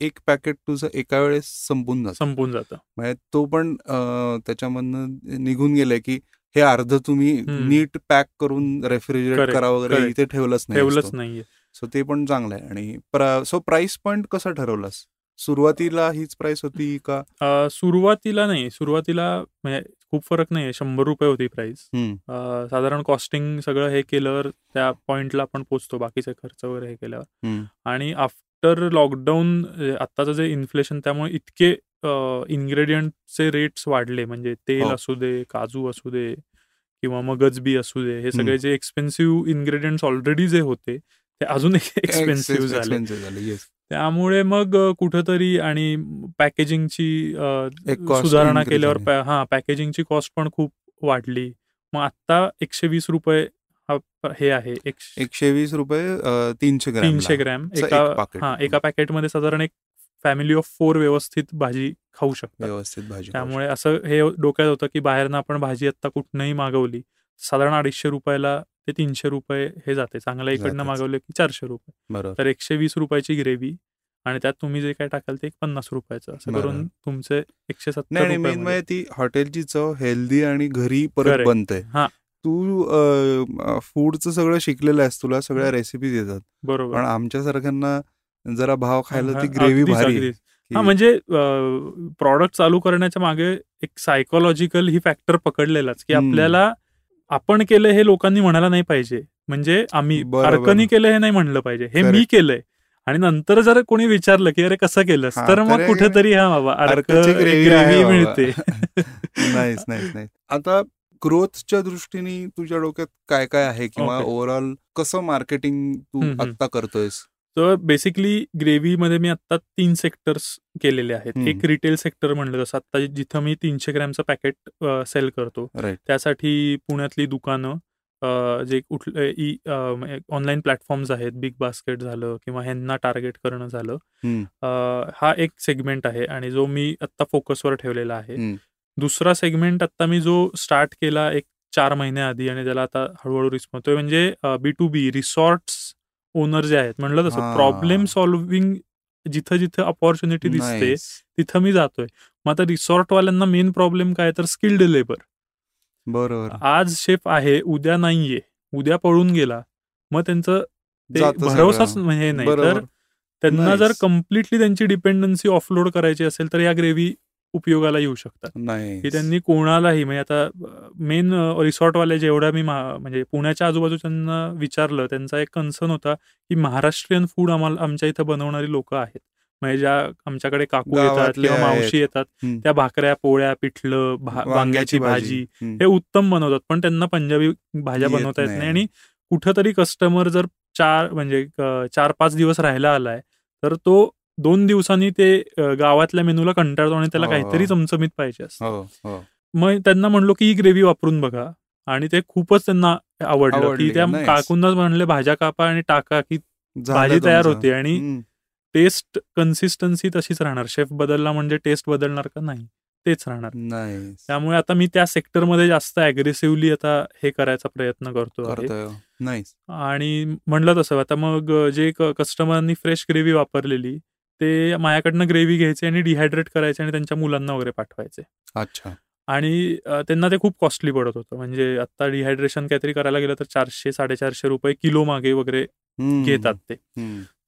एक पॅकेट तुझं एका वेळेस संपून जातं म्हणजे तो पण त्याच्यामधनं निघून गेलाय की हे अर्ध तुम्ही नीट पॅक करून रेफ्रिजरेट करा वगैरे इथे ठेवलंच नाहीये. सो ते पण चांगलं आहे. आणि सो प्राइस पॉइंट कसा ठरवलास? सुरुवातीला हीच प्राइस होती का? सुरुवातीला नाही, सुरुवातीला म्हणजे खूप फरक नाही, 100 रुपये होती प्राइस. साधारण कॉस्टिंग सगळं हे केल्यावर त्या पॉइंटला आपण पोहोचतो, बाकीचे खर्च वगैरे हे केल्यावर. आणि आफ्टर लॉकडाऊन आत्ताचं जे इन्फ्लेशन, त्यामुळे इतके इन्ग्रेडियंटचे रेट्स वाढले, म्हणजे तेल असू दे, काजू असू दे किंवा मग गजबी असू दे, हे सगळे जे एक्सपेन्सिव्ह इन्ग्रेडियंट्स ऑलरेडी जे होते ते अजून एक्सपेन्सिव्ह झाले. त्यामुळे मग कुठंतरी, आणि पॅकेजिंगची सुधारणा केल्यावर पॅकेजिंगची कॉस्ट पण खूप वाढली. मग आता 120 रुपये हे आहे. 120 रुपये 300 ग्रॅम एका पॅकेटमध्ये साधारण एक फॅमिली ऑफ 4 व्यवस्थित भाजी खाऊ शकतात, व्यवस्थित भाजी. त्यामुळे असं हे डोक्यात होतं की बाहेरनं आपण भाजी आता कुठनंही मागवली साधारण 250 रुपयाला ते 300 रुपये हे जाते, चांगल्या इकडनं मागवले की 400 रुपये. तर 120 रुपयाची ग्रेव्ही आणि त्यात तुम्ही जे काय टाकाल ते एक 50 रुपयाचं, असं करून तुमचे 170. मेन म्हणजे ती हॉटेलची चव, हेल्दी आणि घरी परत बनते. तू फूडचं सगळं शिकलेलं आहेस, तुला सगळ्या रेसिपीज येतात बरोबर, पण आमच्यासारख्यांना जरा भाव खायला ती ग्रेव्ही भारी. म्हणजे प्रॉडक्ट चालू करण्याच्या मागे एक सायकोलॉजिकल ही फॅक्टर पकडलेलाच, की आपल्याला आपण केलं हे लोकांनी म्हणायला नाही पाहिजे, म्हणजे आम्ही अर्कनी केलं हे नाही म्हणलं पाहिजे, हे मी केलंय. आणि नंतर जर कोणी विचारलं की अरे कसं केलंस, तर मग कुठेतरी हा बाबा अर्क ग्रेव्ही मिळते. नाहीच नाही. आता ग्रोथच्या दृष्टीने तुझ्या डोक्यात काय काय आहे किंवा ओव्हरऑल कसं मार्केटिंग तू आत्ता करतोयस? तर बेसिकली ग्रेव्हीमध्ये मी आता 3 सेक्टर्स केलेले आहेत. एक रिटेल सेक्टर म्हणलं जसं आता जिथं मी 300 ग्रॅमचं पॅकेट सेल करतो, त्यासाठी पुण्यातली दुकानं जे कुठले ऑनलाईन प्लॅटफॉर्म्स आहेत, बिग बास्केट झालं किंवा ह्यांना टार्गेट करणं झालं, हा एक सेगमेंट आहे आणि जो मी आत्ता फोकसवर ठेवलेला आहे. दुसरा सेगमेंट आत्ता मी जो स्टार्ट केला एक 4 महिन्याआधी आणि ज्याला आता हळूहळू रिस्पॉन्स होतोय, म्हणजे B2B रिसॉर्ट्स ओनर जे आहेत, म्हणलं तसं प्रॉब्लेम सॉल्व्हिंग जिथं जिथं अपॉर्च्युनिटी दिसते तिथं मी जातोय. मग आता रिसॉर्टवाल्यांना मेन प्रॉब्लेम काय तर स्किल्ड लेबर. बरोबर, आज शेफ आहे उद्या नाहीये, उद्या पळून गेला, मग त्यांचं भरोसाच हे नाही. तर त्यांना जर कम्प्लिटली त्यांची डिपेंडन्सी ऑफलोड करायची असेल तर या ग्रेव्ही उपयोगाला येऊ शकतात, की त्यांनी कोणालाही, म्हणजे आता मेन रिसॉर्टवाले जेवढा मी म्हणजे पुण्याच्या आजूबाजूच्यांना विचारलं, त्यांचा एक कन्सर्न होता की महाराष्ट्रीयन फूड आम्हाला आमच्या इथं बनवणारी लोक आहेत, म्हणजे ज्या आमच्याकडे काकू येतात किंवा मावशी येतात त्या भाकऱ्या, पोळ्या, पिठलं, वांग्याची भाजी हे उत्तम बनवतात, पण त्यांना पंजाबी भाज्या बनवता येत नाही. आणि कुठंतरी कस्टमर जर 4-5 दिवस राहायला आलाय तर तो 2 दिवसांनी ते गावातल्या मेनूला कंटाळतो आणि त्याला काहीतरी चमचमीत पाहिजे असतं. मग त्यांना म्हणलो की ही ग्रेव्ही वापरून बघा आणि ते खूपच त्यांना आवडलं, की त्या काकूंनाच म्हणले भाज्या कापा आणि टाका की भाजी तयार होते. आणि टेस्ट कन्सिस्टन्सी तशीच राहणार, शेफ बदलला म्हणजे टेस्ट बदलणार का? नाही, तेच राहणार. त्यामुळे आता मी त्या सेक्टरमध्ये जास्त अग्रेसिव्हली आता हे करायचा प्रयत्न करतो. आणि म्हणलं तसं आता मग जे कस्टमरांनी फ्रेश ग्रेव्ही वापरलेली ते माझ्याकडनं ग्रेव्ही घ्यायचे आणि डिहायड्रेट करायचे आणि त्यांच्या मुलांना वगैरे पाठवायचे. अच्छा. आणि त्यांना ते खूप कॉस्टली पडत होतं, म्हणजे आता डिहायड्रेशन काहीतरी करायला गेलं तर 400-450 रुपये किलो मागे वगैरे घेतात ते.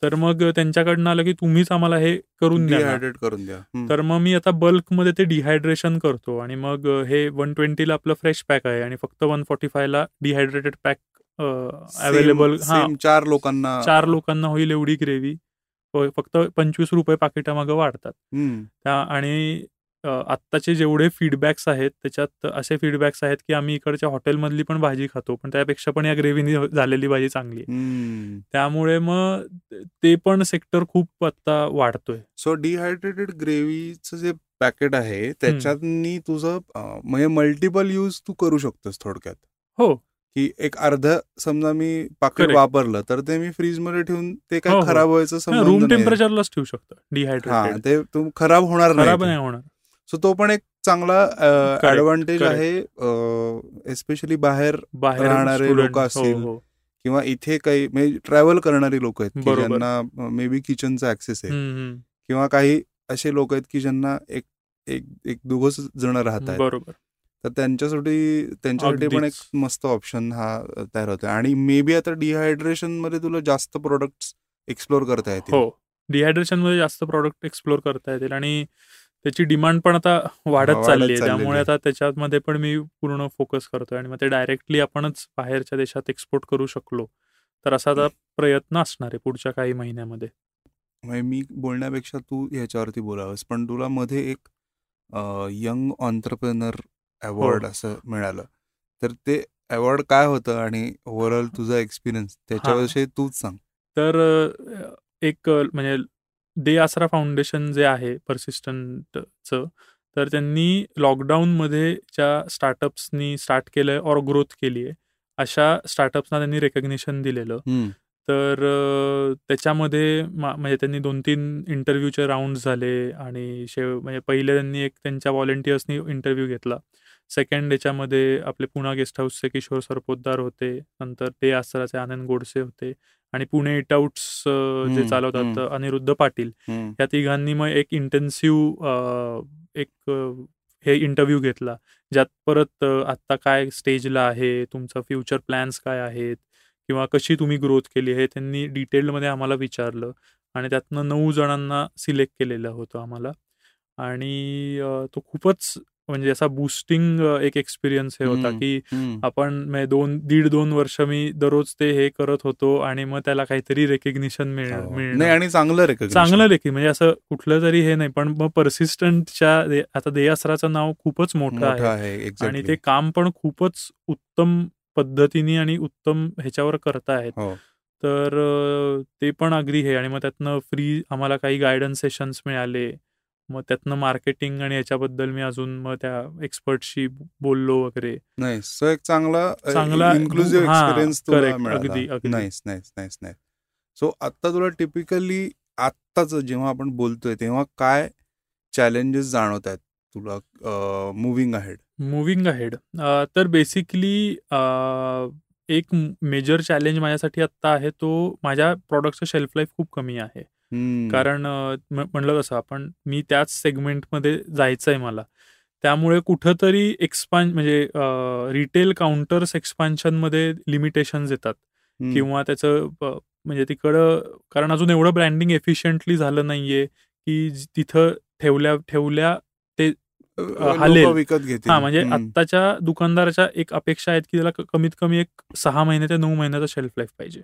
तर मग त्यांच्याकडनं आलं की तुम्हीच आम्हाला हे करून द्या, डिहायड्रेट करून द्या. तर मग मी आता बल्कमध्ये ते डिहायड्रेशन करतो आणि मग हे 120ला आपलं फ्रेश पॅक आहे आणि फक्त 145ला डिहायड्रेटेड पॅक अवेलेबल. हा, 4 लोकांना होईल एवढी ग्रेव्ही फक्त 25 रुपये पाकिटामागं वाढतात. आणि आत्ताचे जेवढे फीडबॅक्स आहेत त्याच्यात असे फीडबॅक्स आहेत की आम्ही इकडच्या हॉटेलमधली पण भाजी खातो, पण त्यापेक्षा पण या ग्रेव्हीनी झालेली भाजी चांगली आहे. त्यामुळे मग ते पण सेक्टर खूप आता वाढतोय. सो डिहायड्रेटेड ग्रेव्हीचं जे पॅकेट आहे त्याच्यातनी तुझं म्हणजे मल्टिपल यूज तू करू शकतोस थोडक्यात. हो, की एक अर्ध समजा मी पाकिट वापरलं तर ते मी फ्रीज मध्ये ठेवून ते काय खराब व्हायचं, रूम टेम्परेचरलाच ठेवू शकतो डिहायड्रेटेड, ते खराब होणार नाही. सो तो पण एक चांगला ऍडव्हान्टेज आहे, एस्पेशली बाहेर राहणारे लोक असतील किंवा इथे काही म्हणजे ट्रॅव्हल करणारी लोक आहेत ज्यांना मे बी किचनचा ऍक्सेस आहे, किंवा काही असे लोक आहेत की ज्यांना एक एक एक दोघच जण राहतात बरोबर, तर त्यांच्यासाठी पण एक मस्त ऑप्शन हा तयार होतो. आणि मे बी आता डिहायड्रेशन मध्ये तुला जास्त प्रोडक्ट एक्सप्लोर करता येतील. आणि त्याची डिमांड पण आता वाढत चालली आहे, त्यामुळे आता त्याच्यामध्ये पण मी पूर्ण फोकस करतोय. आणि मग ते डायरेक्टली आपणच बाहेरच्या देशात एक्सपोर्ट करू शकलो तर असा आता प्रयत्न असणार आहे पुढच्या काही महिन्यामध्ये. मी बोलण्यापेक्षा तू ह्याच्यावरती बोलावंस, पण तुला मध्ये एक यंग ऑन्टरप्रेनर अवॉर्ड असं मिळालं, तर ते अवॉर्ड काय होतं आणि ओव्हरऑल तुझा एक्सपिरियन्स त्याच्याविषयी तूच सांग. तर एक म्हणजे आसरा फाउंडेशन जे आहे पर्सिस्टंटचं, तर त्यांनी लॉकडाऊनमध्ये ज्या स्टार्टअप्सनी स्टार्ट केलंय और ग्रोथ केली आहे अशा स्टार्टअप्सना त्यांनी रेकग्नेशन दिलेलं. तर त्याच्यामध्ये म्हणजे त्यांनी 2-3 इंटरव्ह्यूचे राऊंड झाले आणि म्हणजे पहिले त्यांनी एक त्यांच्या व्हॉलेंटियर्सनी इंटरव्ह्यू घेतला, सेकंड याच्यामध्ये आपले पुणे गेस्ट हाऊसचे किशोर सरपोतदार होते, नंतर ते आसराचे आनंद गोडसे होते आणि पुणे इटआउट्स जे चालवतात अनिरुद्ध पाटील, या तिघांनी मग एक इंटेन्सिव्ह एक हे इंटरव्ह्यू घेतला ज्यात परत आत्ता काय स्टेजला आहे, तुमचं फ्युचर प्लॅन्स काय आहेत किंवा कशी तुम्ही ग्रोथ केली हे त्यांनी डिटेलमध्ये आम्हाला विचारलं आणि त्यातनं 9 जणांना सिलेक्ट केलेलं होतं आम्हाला. आणि तो खूपच म्हणजे असा बूस्टिंग एक एक्सपिरियन्स हे होता की आपण 1.5-2 वर्ष मी दररोज ते हे करत होतो आणि मग त्याला काहीतरी रेकग्निशन मिळणं आणि चांगलं रेकग्निशन म्हणजे असं कुठलं तरी हे नाही, पण मग पर्सिस्टंटच्या आता देयासराचं नाव खूपच मोठं आहे आणि ते काम पण खूपच उत्तम पद्धतीने आणि उत्तम ह्याच्यावर करतायत. तर ते पण अगदी हे आणि मग त्यातनं फ्री आम्हाला काही गायडन्स सेशन्स मिळाले, मग त्यातनं मार्केटिंग आणि याच्याबद्दल मी अजून मग त्या एक्सपर्टशी बोललो वगैरे. चांगला इन्क्लुझिव्ह एक्सपिरियन्स तुला मिळाला. सो आता तुला टिपिकली आत्ताच जेव्हा आपण बोलतोय तेव्हा काय चॅलेंजेस जाणवत आहेत तुला मुव्हिंग अहेड? तर बेसिकली एक मेजर चॅलेंज माझ्यासाठी आत्ता आहे तो माझ्या प्रॉडक्टचं शेल्फ लाईफ खूप कमी आहे, कारण म्हणलं कसं आपण मी त्याच सेगमेंटमध्ये जायचंय मला, त्यामुळे कुठंतरी म्हणजे रिटेल काउंटर्स एक्सपान्शनमध्ये लिमिटेशन्स येतात किंवा त्याचं म्हणजे तिकडं कारण अजून एवढं ब्रँडिंग एफिशियंटली झालं नाहीये की तिथं ठेवल्या ते विकत घेते. म्हणजे आत्ताच्या दुकानदाराच्या एक अपेक्षा आहेत की त्याला कमीत कमी एक 6 महिने ते 9 महिन्याचा शेल्फ लाईफ पाहिजे,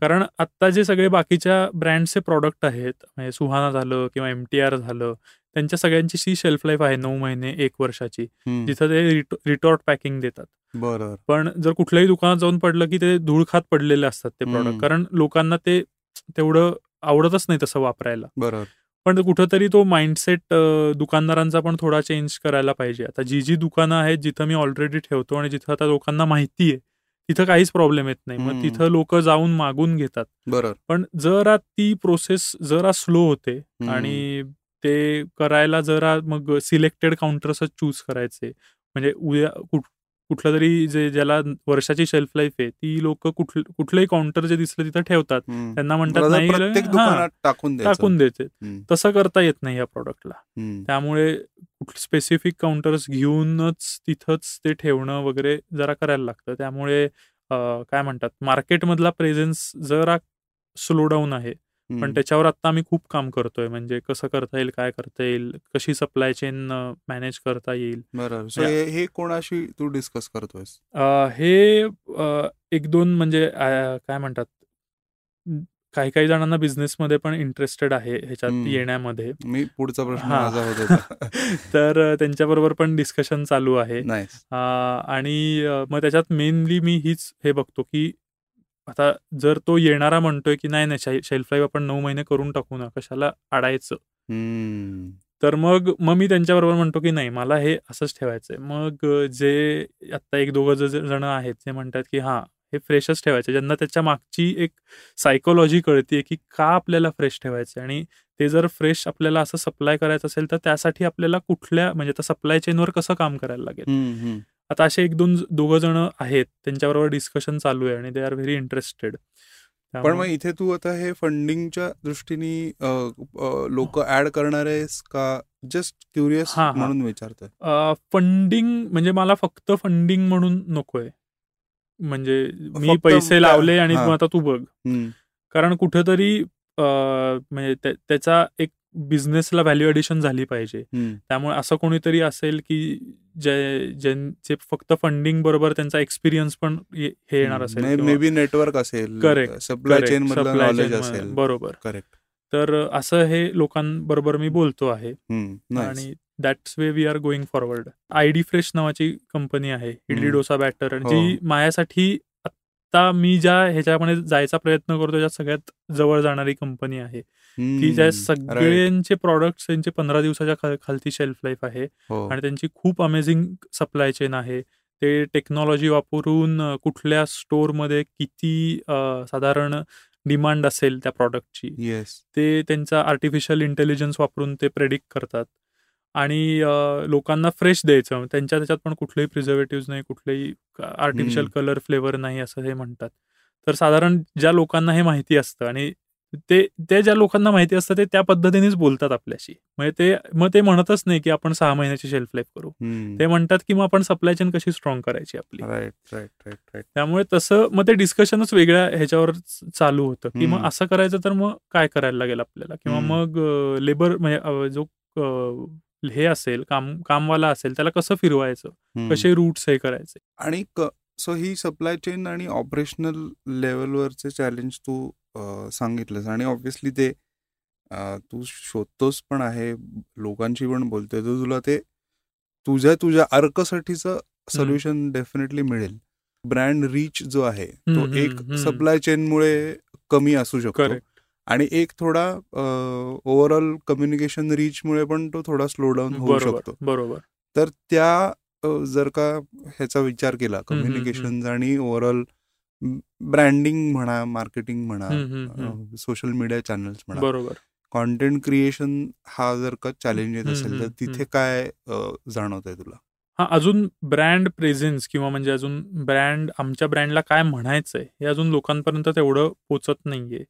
कारण आता जे सगळे बाकीच्या ब्रँडचे प्रॉडक्ट आहेत म्हणजे सुहाना झालं किंवा MTR झालं त्यांच्या सगळ्यांची शी शेल्फ लाईफ आहे 9 महिने 1 वर्षाची, जिथं ते रिटॉर्ट पॅकिंग देतात. बरोबर. पण जर कुठल्याही दुकानात जाऊन पडलं की ते धूळ खात पडलेले असतात ते प्रॉडक्ट, कारण लोकांना ते तेवढं आवडतच नाही तसं वापरायला. बरोबर. पण कुठंतरी तो माइंडसेट दुकानदारांचा पण थोडा चेंज करायला पाहिजे. आता जी दुकानं आहेत जिथं मी ऑलरेडी ठेवतो आणि जिथं आता लोकांना माहिती आहे तिथं काहीच प्रॉब्लेम येत नाही, मग तिथं लोक जाऊन मागून घेतात. बरोबर. पण जरा ती प्रोसेस जरा स्लो होते आणि ते करायला जरा मग सिलेक्टेड काउंटर्सच चूज करायचे, म्हणजे उद्या कुठलं तरी जे ज्याला वर्षाची शेल्फ लाईफ आहे ती लोक कुठलेही काउंटर जे दिसलं तिथं ठेवतात, त्यांना म्हणतात नाही टाकून द्यायचे, तसं करता येत नाही या प्रॉडक्टला. त्यामुळे स्पेसिफिक काउंटर्स घेऊनच तिथंच ते ठेवणं वगैरे जरा करायला लागतं, त्यामुळे काय म्हणतात मार्केटमधला प्रेझेन्स जरा स्लो डाऊन आहे. पण त्याच्यावर आता आम्ही खूप काम करतोय, म्हणजे कसं करता येईल, काय करता येईल, कशी सप्लाय चेन मॅनेज करता येईल. बरोबर. हे कोणाशी तू डिस्कस करतोयस? हे 1-2 म्हणजे काय म्हणतात काही जणांना बिझनेसमध्ये पण इंटरेस्टेड आहे ह्याच्यात येण्यामध्ये. मी पुढचा प्रश्न माझा होता तर त्यांच्याबरोबर पण डिस्कशन चालू आहे. आणि मग त्याच्यात मेनली मी हे बघतो की आता जर तो येणारा म्हणतोय की नाही नाही शेल्फ लाईफ आपण 9 महिने करून टाकू ना, कशाला अडायचं, तर मग मी त्यांच्याबरोबर म्हणतो की नाही मला हे असंच ठेवायचंय. मग जे आता 1-2 जण आहेत ते म्हणतात की हा हे फ्रेशच ठेवायचं, ज्यांना त्याच्या मागची एक सायकोलॉजी कळते की का आपल्याला फ्रेश ठेवायचं आणि ते जर फ्रेश आपल्याला असं सप्लाय करायचं असेल तर त्यासाठी आपल्याला कुठल्या म्हणजे त्या सप्लाय चेनवर कसं काम करायला लागेल. आता असे 1-2 जण आहेत त्यांच्याबरोबर डिस्कशन चालू आहे आणि दे आर व्हेरी इंटरेस्टेड. पण मग इथे तू आता हे फंडिंगच्या दृष्टीने लोक ऍड करणार आहेस का जस्ट क्युरियस म्हणून विचारतोय? फंडिंग म्हणजे मला फक्त फंडिंग म्हणून नकोय, म्हणजे मी पैसे लावले आणि आता तू बघ, कारण कुठेतरी म्हणजे त्याचा एक बिझनेसला व्हॅल्यू ॲडिशन झाली पाहिजे. त्यामुळे असं कोणीतरी असेल की ज्यांचे फक्त फंडिंग बरोबर त्यांचा एक्सपिरियन्स पण हे येणार असेल, मे बी नेटवर्क असेल, करेक्ट, सप्लाय चेन मधलं नॉलेज असेल, बरोबर, करेक्ट. तर असं हे लोकांबरोबर मी बोलतो आहे आणि that's way we are going forward. ID fresh नावाची कंपनी आहे, इडली डोसा बॅटर, जी माझ्यासाठी आता मी ज्या ह्याच्यामध्ये जायचा प्रयत्न करतो त्या सगळ्यात जवळ जाणारी कंपनी आहे की ज्या सगळ्यांचे प्रॉडक्ट त्यांचे 15 दिवसाच्या खालती शेल्फ लाईफ आहे आणि त्यांची खूप अमेझिंग सप्लाय चेन आहे. ते टेक्नॉलॉजी वापरून कुठल्या स्टोअरमध्ये किती साधारण डिमांड असेल त्या प्रॉडक्टची ते त्यांचा आर्टिफिशियल इंटेलिजन्स वापरून ते प्रेडिक्ट करतात आणि लोकांना फ्रेश द्यायचं. त्यांच्या त्याच्यात पण कुठलेही प्रिझर्वेटिव्ह नाही, कुठलेही आर्टिफिशियल कलर फ्लेवर नाही असं हे म्हणतात. तर साधारण ज्या लोकांना हे माहिती असतं आणि ते ज्या लोकांना माहिती असतं ते त्या पद्धतीनेच बोलतात आपल्याशी. म्हणजे ते म्हणतच नाही की आपण 6 महिन्याची शेल्फ लाईफ करू, ते म्हणतात की मग आपण सप्लाय चेन कशी स्ट्रॉंग करायची आपली. Right right right. त्यामुळे तसं मग ते डिस्कशनच वेगळ्या ह्याच्यावर चालू होतं की मग असं करायचं तर मग काय करायला लागेल आपल्याला, किंवा मग लेबर म्हणजे जो हे असेल कामवाला असेल त्याला कसं फिरवायचं, कसे रूट्स हे करायचे. आणि सो ही सप्लाय चेन आणि ऑपरेशनल लेवलवरचे चॅलेंज तू सांगितलंस आणि ऑब्व्हियसली ते तू शोधतोस पण आहे, लोकांशी पण बोलतोय, तर तुला ते तुझ्या अर्कसाठीचं सोल्युशन डेफिनेटली मिळेल. ब्रँड रीच जो आहे तो एक सप्लाय चेनमुळे कमी असू शकतो आणि एक थोडा ओव्हरऑल कम्युनिकेशन रीचमुळे पण तो थोडा स्लो डाऊन होऊ शकतो, बरोबर. तर त्या जर का ह्याचा विचार केला, कम्युनिकेशन आणि ओव्हरऑल ब्रँडिंग म्हणा, मार्केटिंग म्हणा, सोशल मीडिया चॅनल्स म्हणा, बरोबर, कॉन्टेंट क्रिएशन हा जर का चॅलेंज येत असेल तर तिथे काय जाणवत आहे तुला? हा, अजून ब्रँड प्रेझेन्स किंवा म्हणजे अजून ब्रँड आमच्या ब्रँडला काय म्हणायचंय हे अजून लोकांपर्यंत तेवढं पोचत नाहीये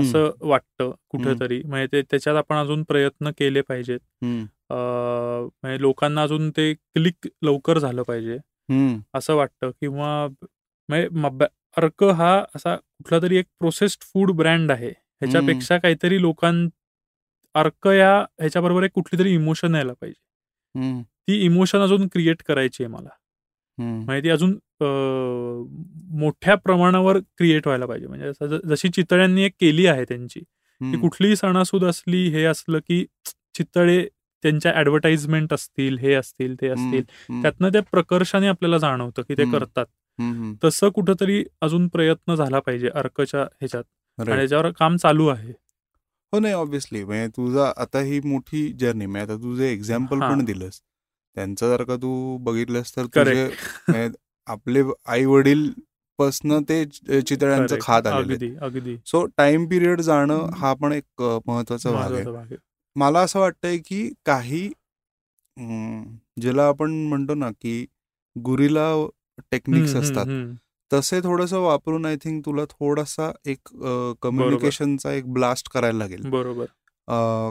असं वाटतं कुठेतरी. म्हणजे त्याच्यात आपण अजून प्रयत्न केले पाहिजेत. म्हणजे लोकांना अजून ते क्लिक लवकर झालं पाहिजे असं वाटतं. किंवा म्हणजे अर्क हा असा कुठला तरी एक प्रोसेस्ड फूड ब्रँड आहे, ह्याच्यापेक्षा काहीतरी अर्क या ह्याच्याबरोबर एक कुठली तरी इमोशन यायला पाहिजे. ती इमोशन अजून क्रिएट करायची आहे मला. म्हणजे ती अजून मोठ्या प्रमाणावर क्रिएट व्हायला पाहिजे. म्हणजे जशी चितळ्यांनी एक केली आहे त्यांची, की कुठलीही सणासूद असली हे असलं की चितळे त्यांच्या ऍडव्हर्टाइजमेंट असतील, हे असतील, ते असतील, त्यातनं त्या प्रकर्षाने आपल्याला जाणवतं की ते करतात. तसं कुठंतरी अजून प्रयत्न झाला पाहिजे अर्कच्या ह्याच्यात आणि याच्यावर काम चालू आहे. हो, नाही ऑब्व्हियसली. म्हणजे तुझा आता ही मोठी जर्नी, मी आता तुझे एक्झाम्पल पण दिलंस, त्यांचं जर का तू बघितलंस तर आपले आई वडील पासन ते चितळ्यांचं खात आले. सो टाइम पिरियड जाणं हा पण एक महत्वाचा भाग आहे. मला असं वाटतंय की काही ज्याला आपण म्हणतो ना की गुरिला टेक्निक्स असतात, तसे थोडंसं वापरून आय थिंक तुला थोडासा एक कम्युनिकेशनचा एक ब्लास्ट करायला लागेल, बरोबर.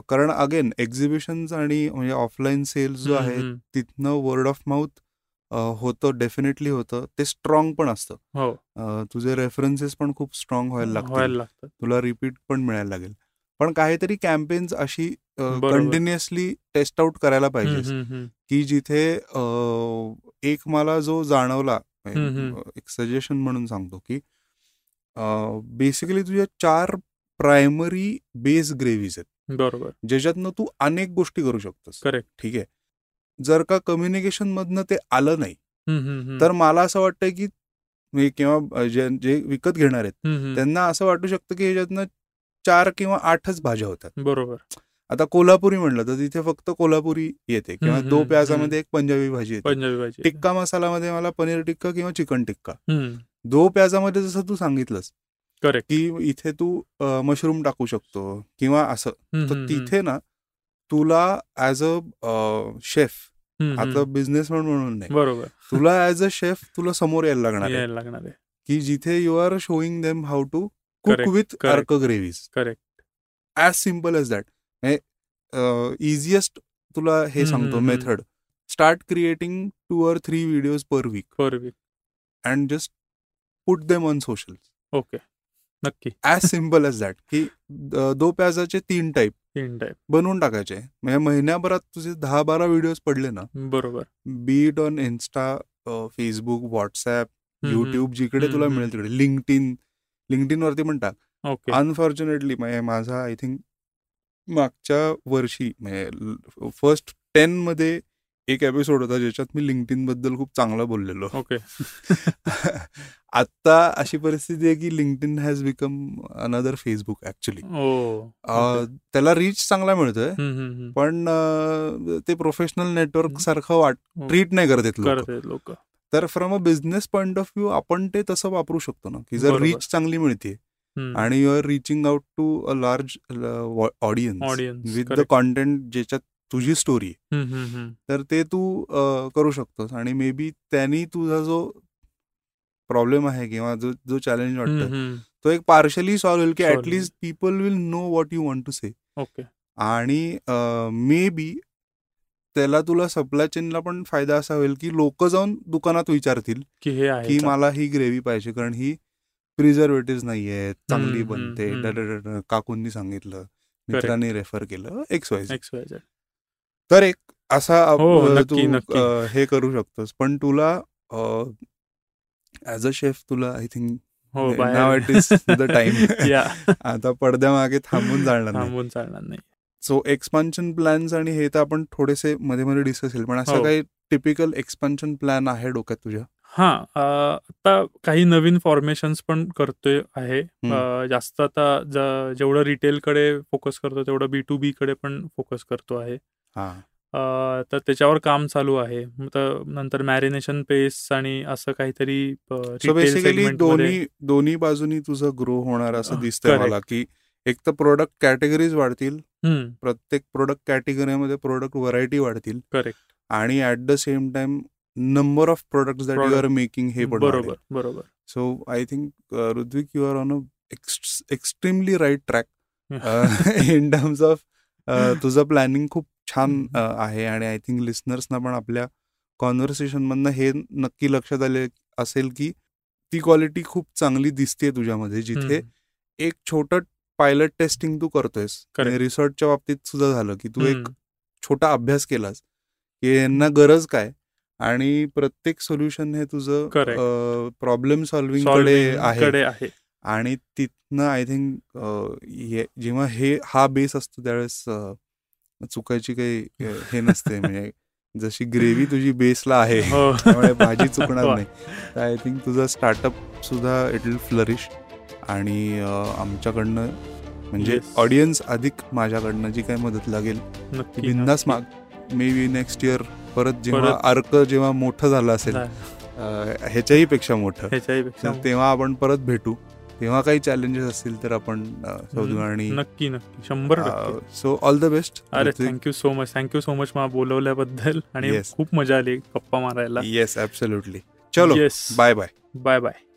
कारण अगेन एक्झिबिशन आणि म्हणजे ऑफलाईन सेल्स जो आहे तिथनं वर्ड ऑफ माउथ होतं, डेफिनेटली होतं. ते स्ट्रॉंग पण असतं, तुझे रेफरन्सेस पण खूप स्ट्रॉंग व्हायला लागतात, तुला रिपीट पण मिळायला लागेल. पण काहीतरी कॅम्पेन्स अशी कंटिन्युअसली टेस्ट आउट करायला पाहिजे की जिथे एक मला जो जाणवला, एक सजेशन म्हणून सांगतो की बेसिकली तुझ्या 4 प्रायमरी बेस ग्रेव्हीज आहेत, बरोबर, ज्याच्यातनं तू अनेक गोष्टी करू शकतोस, करेक्ट, ठीक आहे. जर का कम्युनिकेशन मधनं ते आलं नाही तर मला असं वाटतं की मी किंवा जे विकत घेणार आहेत त्यांना असं वाटू शकतं की ह्याच्यातनं 4 किंवा 8च भाज्या होतात, बरोबर. आता कोल्हापुरी म्हणलं तर तिथे फक्त कोल्हापुरी येते किंवा 2 प्याजामध्ये एक पंजाबी भाजी येते, टिक्का मसालामध्ये मला पनीर टिक्का किंवा चिकन टिक्का. 2 प्याजामध्ये जसं तू सांगितलंस, करेक्ट, की इथे तू मशरूम टाकू शकतो किंवा असं, तर तिथे ना तुला ऍज अ शेफ, आता बिझनेसमॅन म्हणून नाही, बरोबर, तुला ऍज अ शेफ तुला समोर यायला लागणार आहे की जिथे you are showing them how to cook with अर्क gravies, correct, as simple as that. Easiest तुला हे सांगतो method, start creating 2 or 3 videos per week and just put them on social. Okay, नक्की, ऍज सिम्पल एज दॅट. की 2 प्याजाचे 3 type बनवून टाकायचे. म्हणजे महिन्याभरात तुझे 10-12 व्हिडिओ पडले ना, बरोबर, be it on Insta, Facebook, WhatsApp, YouTube, जिकडे तुला मिळेल तिकडे, लिंक्डइन वरती पण टाक. अनफॉर्च्युनेटली माझा आय थिंक मागच्या वर्षी म्हणजे फर्स्ट 10 मध्ये एक एपिसोड होता ज्याच्यात मी लिंक्डइन बद्दल खूप चांगला बोललेलो. ओके. आता अशी परिस्थिती आहे की LinkedIn has become another Facebook actually. त्याला रीच चांगला मिळतोय पण ते प्रोफेशनल नेटवर्क सारखं ट्रीट नाही करत लोक. तर from a business point of view आपण ते तसं वापरू शकतो ना, की जर रीच चांगली मिळते आणि you are reaching out to a large audience with the content ज्याच्यात तुझी स्टोरी, तर ते तू करू शकतोस. आणि मे बी त्यांनी तुझा जो प्रॉब्लेम आहे किंवा जो चॅलेंज वाटतो तो एक पार्शली सॉल्व्ह होईल, की at least people will know what you want to say. आणि मे बी त्याला तुला सप्लाय चेनला पण फायदा असा होईल की लोक जाऊन दुकानात विचारतील की मला ही ग्रेव्ही पाहिजे कारण ही प्रिझर्वेटिव्ह नाहीये, चांगली बनते, काकूंनी सांगितलं, मित्रांनी रेफर केलं, एक्स वाय झेड. तर एक असा तू हे करू शकतोस. पण तुला ऍज अ शेफ तुला I think now it is the time, आता पडद्यामागे थांबून चालणार नाही. सो एक्सपान्शन प्लॅन्स आणि हे तर आपण थोडेसे मध्ये मध्ये डिस्कस केले, पण असं काही टिपिकल एक्सपान्शन प्लॅन आहे डोक्यात तुझ्या? हा, आता काही नवीन फॉर्मेशन्स पण करतोय आहे जास्त. आता जेवढं रिटेलकडे फोकस करतो तेवढं B2B कडे पण फोकस करतो आहे. तर त्याच्यावर काम चालू आहे. नंतर मॅरिनेशन पेस्ट आणि असं काहीतरी बेसिकली दोन्ही बाजूनी तुझं ग्रो होणार असं दिसतंय मला, की एक तर प्रोडक्ट कॅटेगरीज वाढतील, प्रत्येक प्रोडक्ट कॅटेगरीमध्ये प्रोडक्ट व्हरायटी वाढतील, करेक्ट, आणि at the same time number of product that you are making हे पण बरोबर बरोबर. So I think Ritwik you are on a extremely right track in terms of तुझं प्लॅनिंग खूप छान आहे. आणि आय थिंक लिस्नर्सना पण आपल्या कॉन्व्हर्सेशन मधनं हे नक्की लक्षात आले असेल की ती क्वालिटी खूप चांगली दिसते तुझ्यामध्ये, जिथे एक छोटं पायलट टेस्टिंग तू करतोयस. रिसर्चच्या बाबतीत सुद्धा झालं की तू एक छोटा अभ्यास केलास की यांना गरज काय, आणि प्रत्येक सोल्युशन हे तुझं प्रॉब्लेम सॉल्व्हिंग कडे आहे. आणि तिथनं आय थिंक जेव्हा हा बेस असतो त्यावेळेस चुकायची काही हे नसते. म्हणजे जशी ग्रेव्ही तुझी बेसला आहे त्यामुळे भाजी चुकणार नाही. आय थिंक तुझा स्टार्टअप सुद्धा इट विल फ्लरिश. आणि आमच्याकडनं म्हणजे ऑडियन्स अधिक माझ्याकडनं जी काही मदत लागेल बिंदास माग. मे बी नेक्स्ट इयर परत जेव्हा अर्क जेव्हा मोठं झालं असेल ह्याच्याही पेक्षा मोठं, तेव्हा आपण परत भेटू, तेव्हा काही चॅलेंजेस असतील तर आपण शोधू. आणि नक्की नक्की 100%. So all the best. अरे थँक्यू सो मच मला बोलवल्याबद्दल, आणि खूप मजा आली गप्पा मारायला. Yes, absolutely. चलो, बाय बाय.